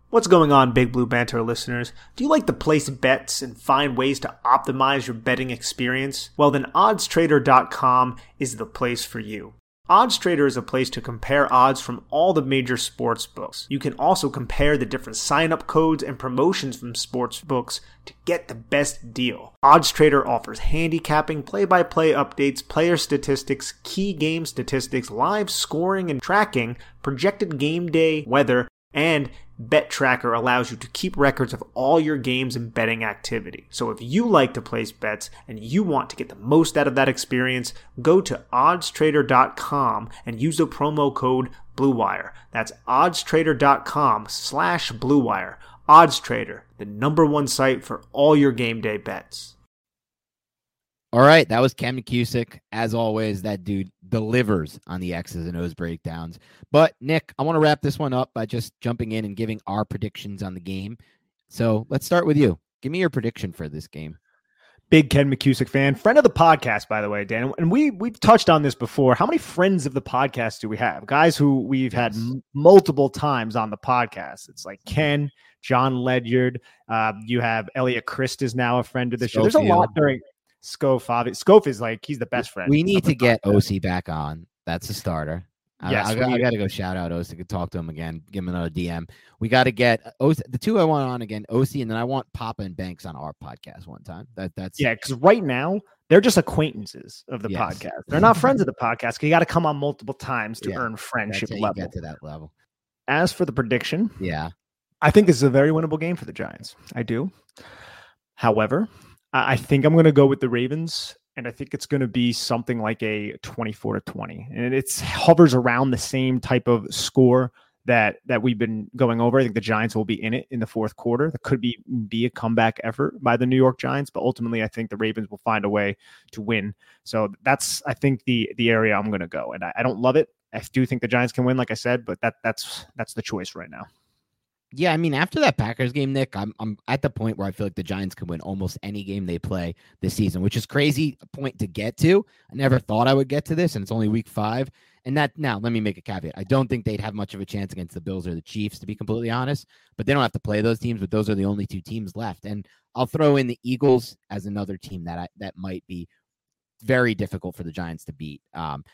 What's going on, Big Blue Banter listeners? Do you like to place bets and find ways to optimize your betting experience? Well, then odds trader dot com is the place for you. OddsTrader is a place to compare odds from all the major sports books. You can also compare the different sign-up codes and promotions from sports books to get the best deal. OddsTrader offers handicapping, play-by-play updates, player statistics, key game statistics, live scoring and tracking, projected game day weather, and Bet Tracker allows you to keep records of all your games and betting activity. So if you like to place bets and you want to get the most out of that experience, go to odds trader dot com and use the promo code BlueWire. That's odds trader dot com slash BlueWire. OddsTrader, the number one site for all your game day bets. All right, that was Ken McCuse. As always, that dude delivers on the X's and O's breakdowns. But, Nick, I want to wrap this one up by just jumping in and giving our predictions on the game. So let's start with you. Give me your prediction for this game. Big Ken McCuse fan, friend of the podcast, by the way, Dan. And we, we've touched on this before. How many friends of the podcast do we have? Guys who we've had m- multiple times on the podcast. It's like Ken, John Ledyard. Uh, you have Elliot Christ is now a friend of the show. There's a lot during... Scope, Scope is like, he's the best friend. We need to get O C back on. That's a starter. Yes, I, I, I got to go shout out O C. I could talk to him again. Give him another D M. We got to get O C, the two I want on again, O C, and then I want Papa and Banks on our podcast one time. That that's yeah, because right now they're just acquaintances of the yes. podcast. They're not friends of the podcast. You got to come on multiple times to yeah, earn friendship level. Get to that level. As for the prediction, yeah, I think this is a very winnable game for the Giants. I do. However, I think I'm going to go with the Ravens, and I think it's going to be something like a twenty-four to twenty, and it hovers around the same type of score that that we've been going over. I think the Giants will be in it in the fourth quarter. That could be be a comeback effort by the New York Giants, but ultimately, I think the Ravens will find a way to win. So that's, I think, the the area I'm going to go, and I, I don't love it. I do think the Giants can win, like I said, but that that's that's the choice right now. Yeah, I mean, after that Packers game, Nick, I'm I'm at the point where I feel like the Giants can win almost any game they play this season, which is crazy a point to get to. I never thought I would get to this, and it's only week five. And that now, let me make a caveat. I don't think they'd have much of a chance against the Bills or the Chiefs, to be completely honest, but they don't have to play those teams, but those are the only two teams left. And I'll throw in the Eagles as another team that I, that might be very difficult for the Giants to beat. Um,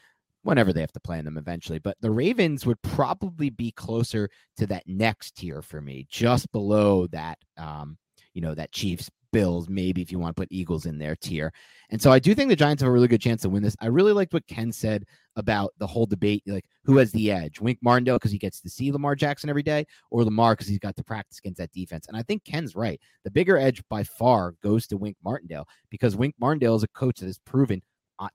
whenever they have to play them eventually. But the Ravens would probably be closer to that next tier for me, just below that, um, you know, that Chiefs, Bills, maybe if you want to put Eagles in their tier. And so I do think the Giants have a really good chance to win this. I really liked what Ken said about the whole debate, like who has the edge, Wink Martindale, because he gets to see Lamar Jackson every day, or Lamar because he's got to practice against that defense. And I think Ken's right. The bigger edge by far goes to Wink Martindale, because Wink Martindale is a coach that has proven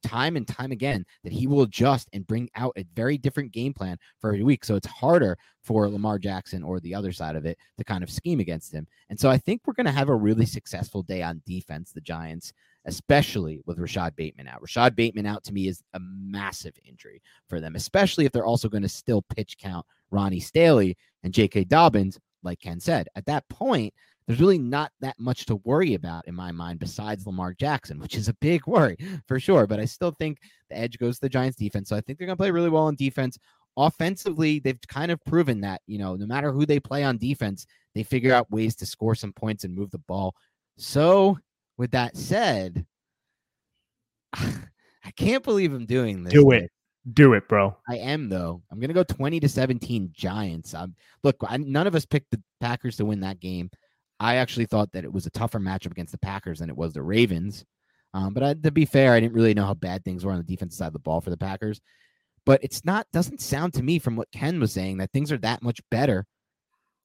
time and time again that he will adjust and bring out a very different game plan for every week. So it's harder for Lamar Jackson or the other side of it to kind of scheme against him. And so I think we're going to have a really successful day on defense, the Giants, especially with Rashod Bateman out. Rashod Bateman out to me is a massive injury for them, especially if they're also going to still pitch count Ronnie Stanley and J K Dobbins, like Ken said. At that point, there's really not that much to worry about in my mind besides Lamar Jackson, which is a big worry for sure. But I still think the edge goes to the Giants defense. So I think they're going to play really well on defense. Offensively, they've kind of proven that, you know, no matter who they play on defense, they figure out ways to score some points and move the ball. So with that said, I can't believe I'm doing this. Do it. Do it, bro. I am, though. I'm going to go twenty to seventeen Giants. Um, look, I, none of us picked the Packers to win that game. I actually thought that it was a tougher matchup against the Packers than it was the Ravens. Um, but I, to be fair, I didn't really know how bad things were on the defensive side of the ball for the Packers. But it's not doesn't sound to me from what Ken was saying that things are that much better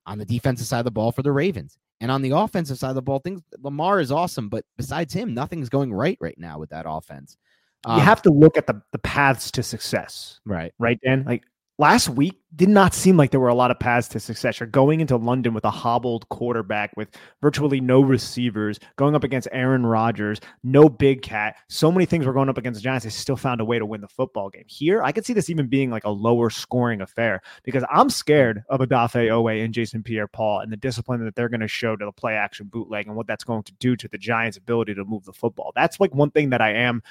on the defensive side of the ball for the Ravens. And on the offensive side of the ball, things Lamar is awesome, but besides him, nothing's going right right now with that offense. Um, you have to look at the the paths to success, right? Right, Dan? Like, last week did not seem like there were a lot of paths to success. You're going into London with a hobbled quarterback with virtually no receivers, going up against Aaron Rodgers, no big cat. So many things were going up against the Giants. They still found a way to win the football game. Here, I could see this even being like a lower scoring affair, because I'm scared of Odafe Oweh and Jason Pierre-Paul and the discipline that they're going to show to the play action bootleg and what that's going to do to the Giants' ability to move the football. That's like one thing that I am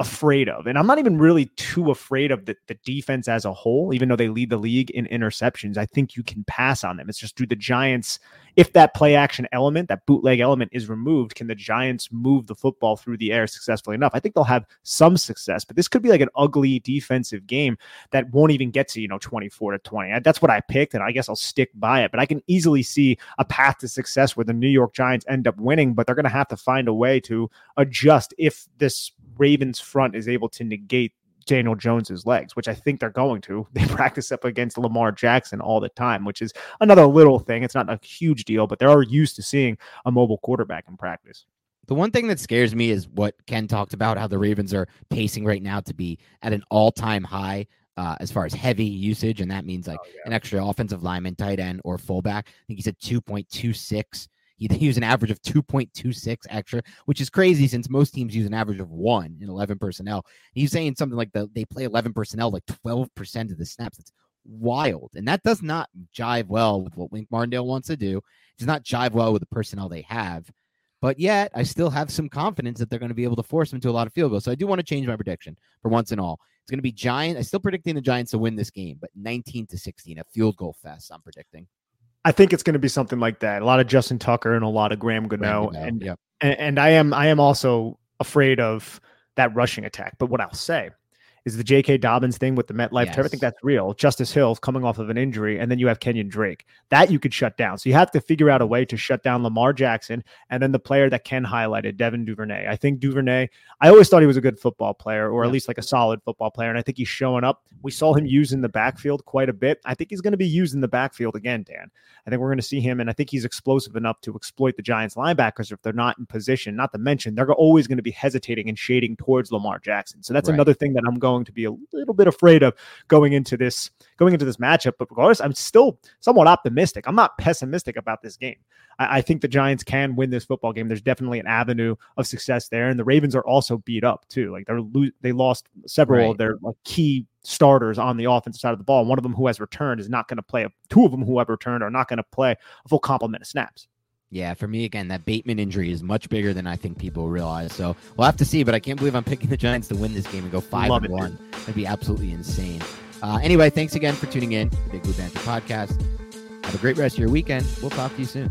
afraid of. And I'm not even really too afraid of the, the defense as a whole, even though they lead the league in interceptions. I think you can pass on them. It's just, do the Giants, if that play action element, that bootleg element is removed, can the Giants move the football through the air successfully enough? I think they'll have some success, but this could be like an ugly defensive game that won't even get to, you know, twenty-four to twenty. That's what I picked, and I guess I'll stick by it, but I can easily see a path to success where the New York Giants end up winning, but they're going to have to find a way to adjust if this Ravens front is able to negate Daniel Jones's legs, which I think they're going to. They practice up against Lamar Jackson all the time, which is another little thing. It's not a huge deal, but they are used to seeing a mobile quarterback in practice. The one thing that scares me is what Ken talked about, how the Ravens are pacing right now to be at an all-time high uh, as far as heavy usage, and that means like oh, yeah. an extra offensive lineman, tight end, or fullback. I think he said two point two six. They use an average of two point two six extra, which is crazy since most teams use an average of one in eleven personnel. He's saying something like the, they play eleven personnel like twelve percent of the snaps. It's wild. And that does not jive well with what Wink Martindale wants to do. It does not jive well with the personnel they have. But yet, I still have some confidence that they're going to be able to force them to a lot of field goals. So I do want to change my prediction for once and all. It's going to be Giants. I'm still predicting the Giants to win this game, but nineteen to sixteen, a field goal fest, I'm predicting. I think it's going to be something like that. A lot of Justin Tucker and a lot of Graham Gano. Graham Gano and, yeah. and and I am I am also afraid of that rushing attack. But what I'll say is the J K Dobbins thing with the MetLife yes. turf. I think that's real. Justice Hill coming off of an injury, and then you have Kenyon Drake. That you could shut down. So you have to figure out a way to shut down Lamar Jackson, and then the player that Ken highlighted, Devin Duvernay. I think Duvernay, I always thought he was a good football player, or yeah. at least like a solid football player, and I think he's showing up. We saw him used in the backfield quite a bit. I think he's going to be used in the backfield again, Dan. I think we're going to see him, and I think he's explosive enough to exploit the Giants linebackers if they're not in position. Not to mention, they're always going to be hesitating and shading towards Lamar Jackson. So that's right. another thing that I'm going going to be a little bit afraid of going into this going into this matchup. But regardless, I'm still somewhat optimistic. I'm not pessimistic about this game. I, I think the Giants can win this football game. There's definitely an avenue of success there, and the Ravens are also beat up too. Like they're lo- they lost several right. of their like, key starters on the offensive side of the ball. One of them who has returned is not going to play. A, two of them who have returned are not going to play a full complement of snaps. Yeah, for me, again, that Bateman injury is much bigger than I think people realize. So we'll have to see, but I can't believe I'm picking the Giants to win this game and go five and one. It, That'd be absolutely insane. Uh, anyway, thanks again for tuning in to the Big Blue Banter Podcast. Have a great rest of your weekend. We'll talk to you soon.